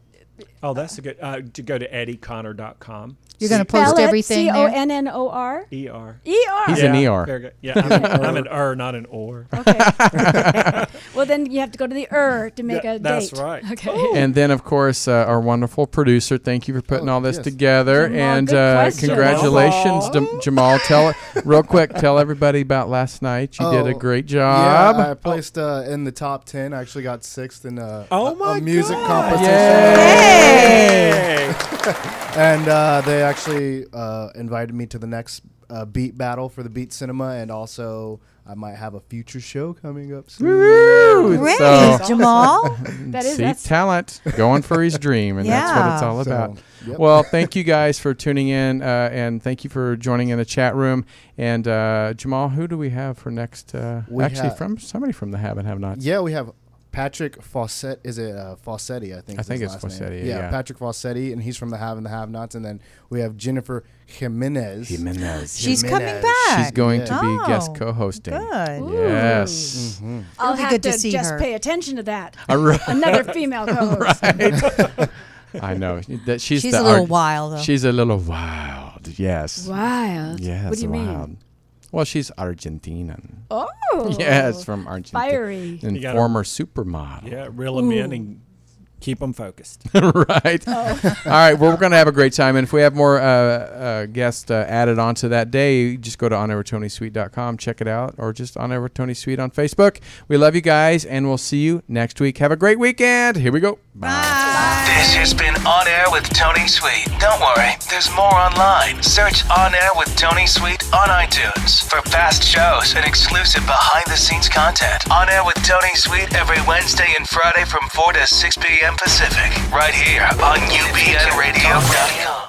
oh, that's uh, a good. Uh, to go to eddie connor dot com. You're going to post everything there. C O N N O R E R E R. He's an E R. Very good. Yeah, I'm, I'm an er, not an or. Okay. Well, then you have to go to the er to make yeah, a that's date. That's right. Okay. Ooh. And then, of course, uh, our wonderful producer. Thank you for putting oh, all this yes. together. Jamal, and uh, congratulations, D- Jamal. Tell real quick. Tell everybody about last night. You oh, did a great job. Yeah, I placed uh, in the top ten. I actually got sixth in a, oh my a music God. competition. Yay! Yay. And uh, they actually uh, invited me to the next uh, beat battle for the Beat Cinema, and also I might have a future show coming up soon. Woo! Great, so Jamal. That is see, talent, going for his dream, and yeah. that's what it's all so, about. Yep. Well, thank you guys for tuning in, uh, and thank you for joining in the chat room. And uh, Jamal, who do we have for next? Uh, actually, ha- from somebody from the Have and Have Not. Yeah, we have Patrick Fawcett, is it uh, Fawcetti? I think. I think it's Fawcetti. Yeah, yeah, Patrick Fawcetti, and he's from the Have and the Have Nots. And then we have Jennifer Jimenez. Jimenez. She's Jimenez. coming back. She's going yeah. to be oh, guest co-hosting. Good. Ooh. Yes. Mm-hmm. I'll have good to, to see just her. Pay attention to that. Right. Another female co-host. Right. I know that she's. She's the a little art- wild. Though. She's a little wild. Yes. Wild. Yes. What do you wild. mean? Well, she's Argentinian. Oh. Yes, from Argentina. Fiery. And former supermodel. Yeah, reel them in and keep them focused. Right. Oh. All right, well, we're going to have a great time. And if we have more uh, uh, guests uh, added on to that day, just go to on air with tony sweet dot com, check it out, or just On Air with Tony Sweet on Facebook. We love you guys, and we'll see you next week. Have a great weekend. Here we go. Bye. Bye. This has been On Air with Tony Sweet. Don't worry, there's more online. Search On Air with Tony Sweet on iTunes for past shows and exclusive behind-the-scenes content. On Air with Tony Sweet every Wednesday and Friday from four to six p.m. Pacific, right here on U B N radio dot com.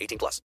eighteen plus.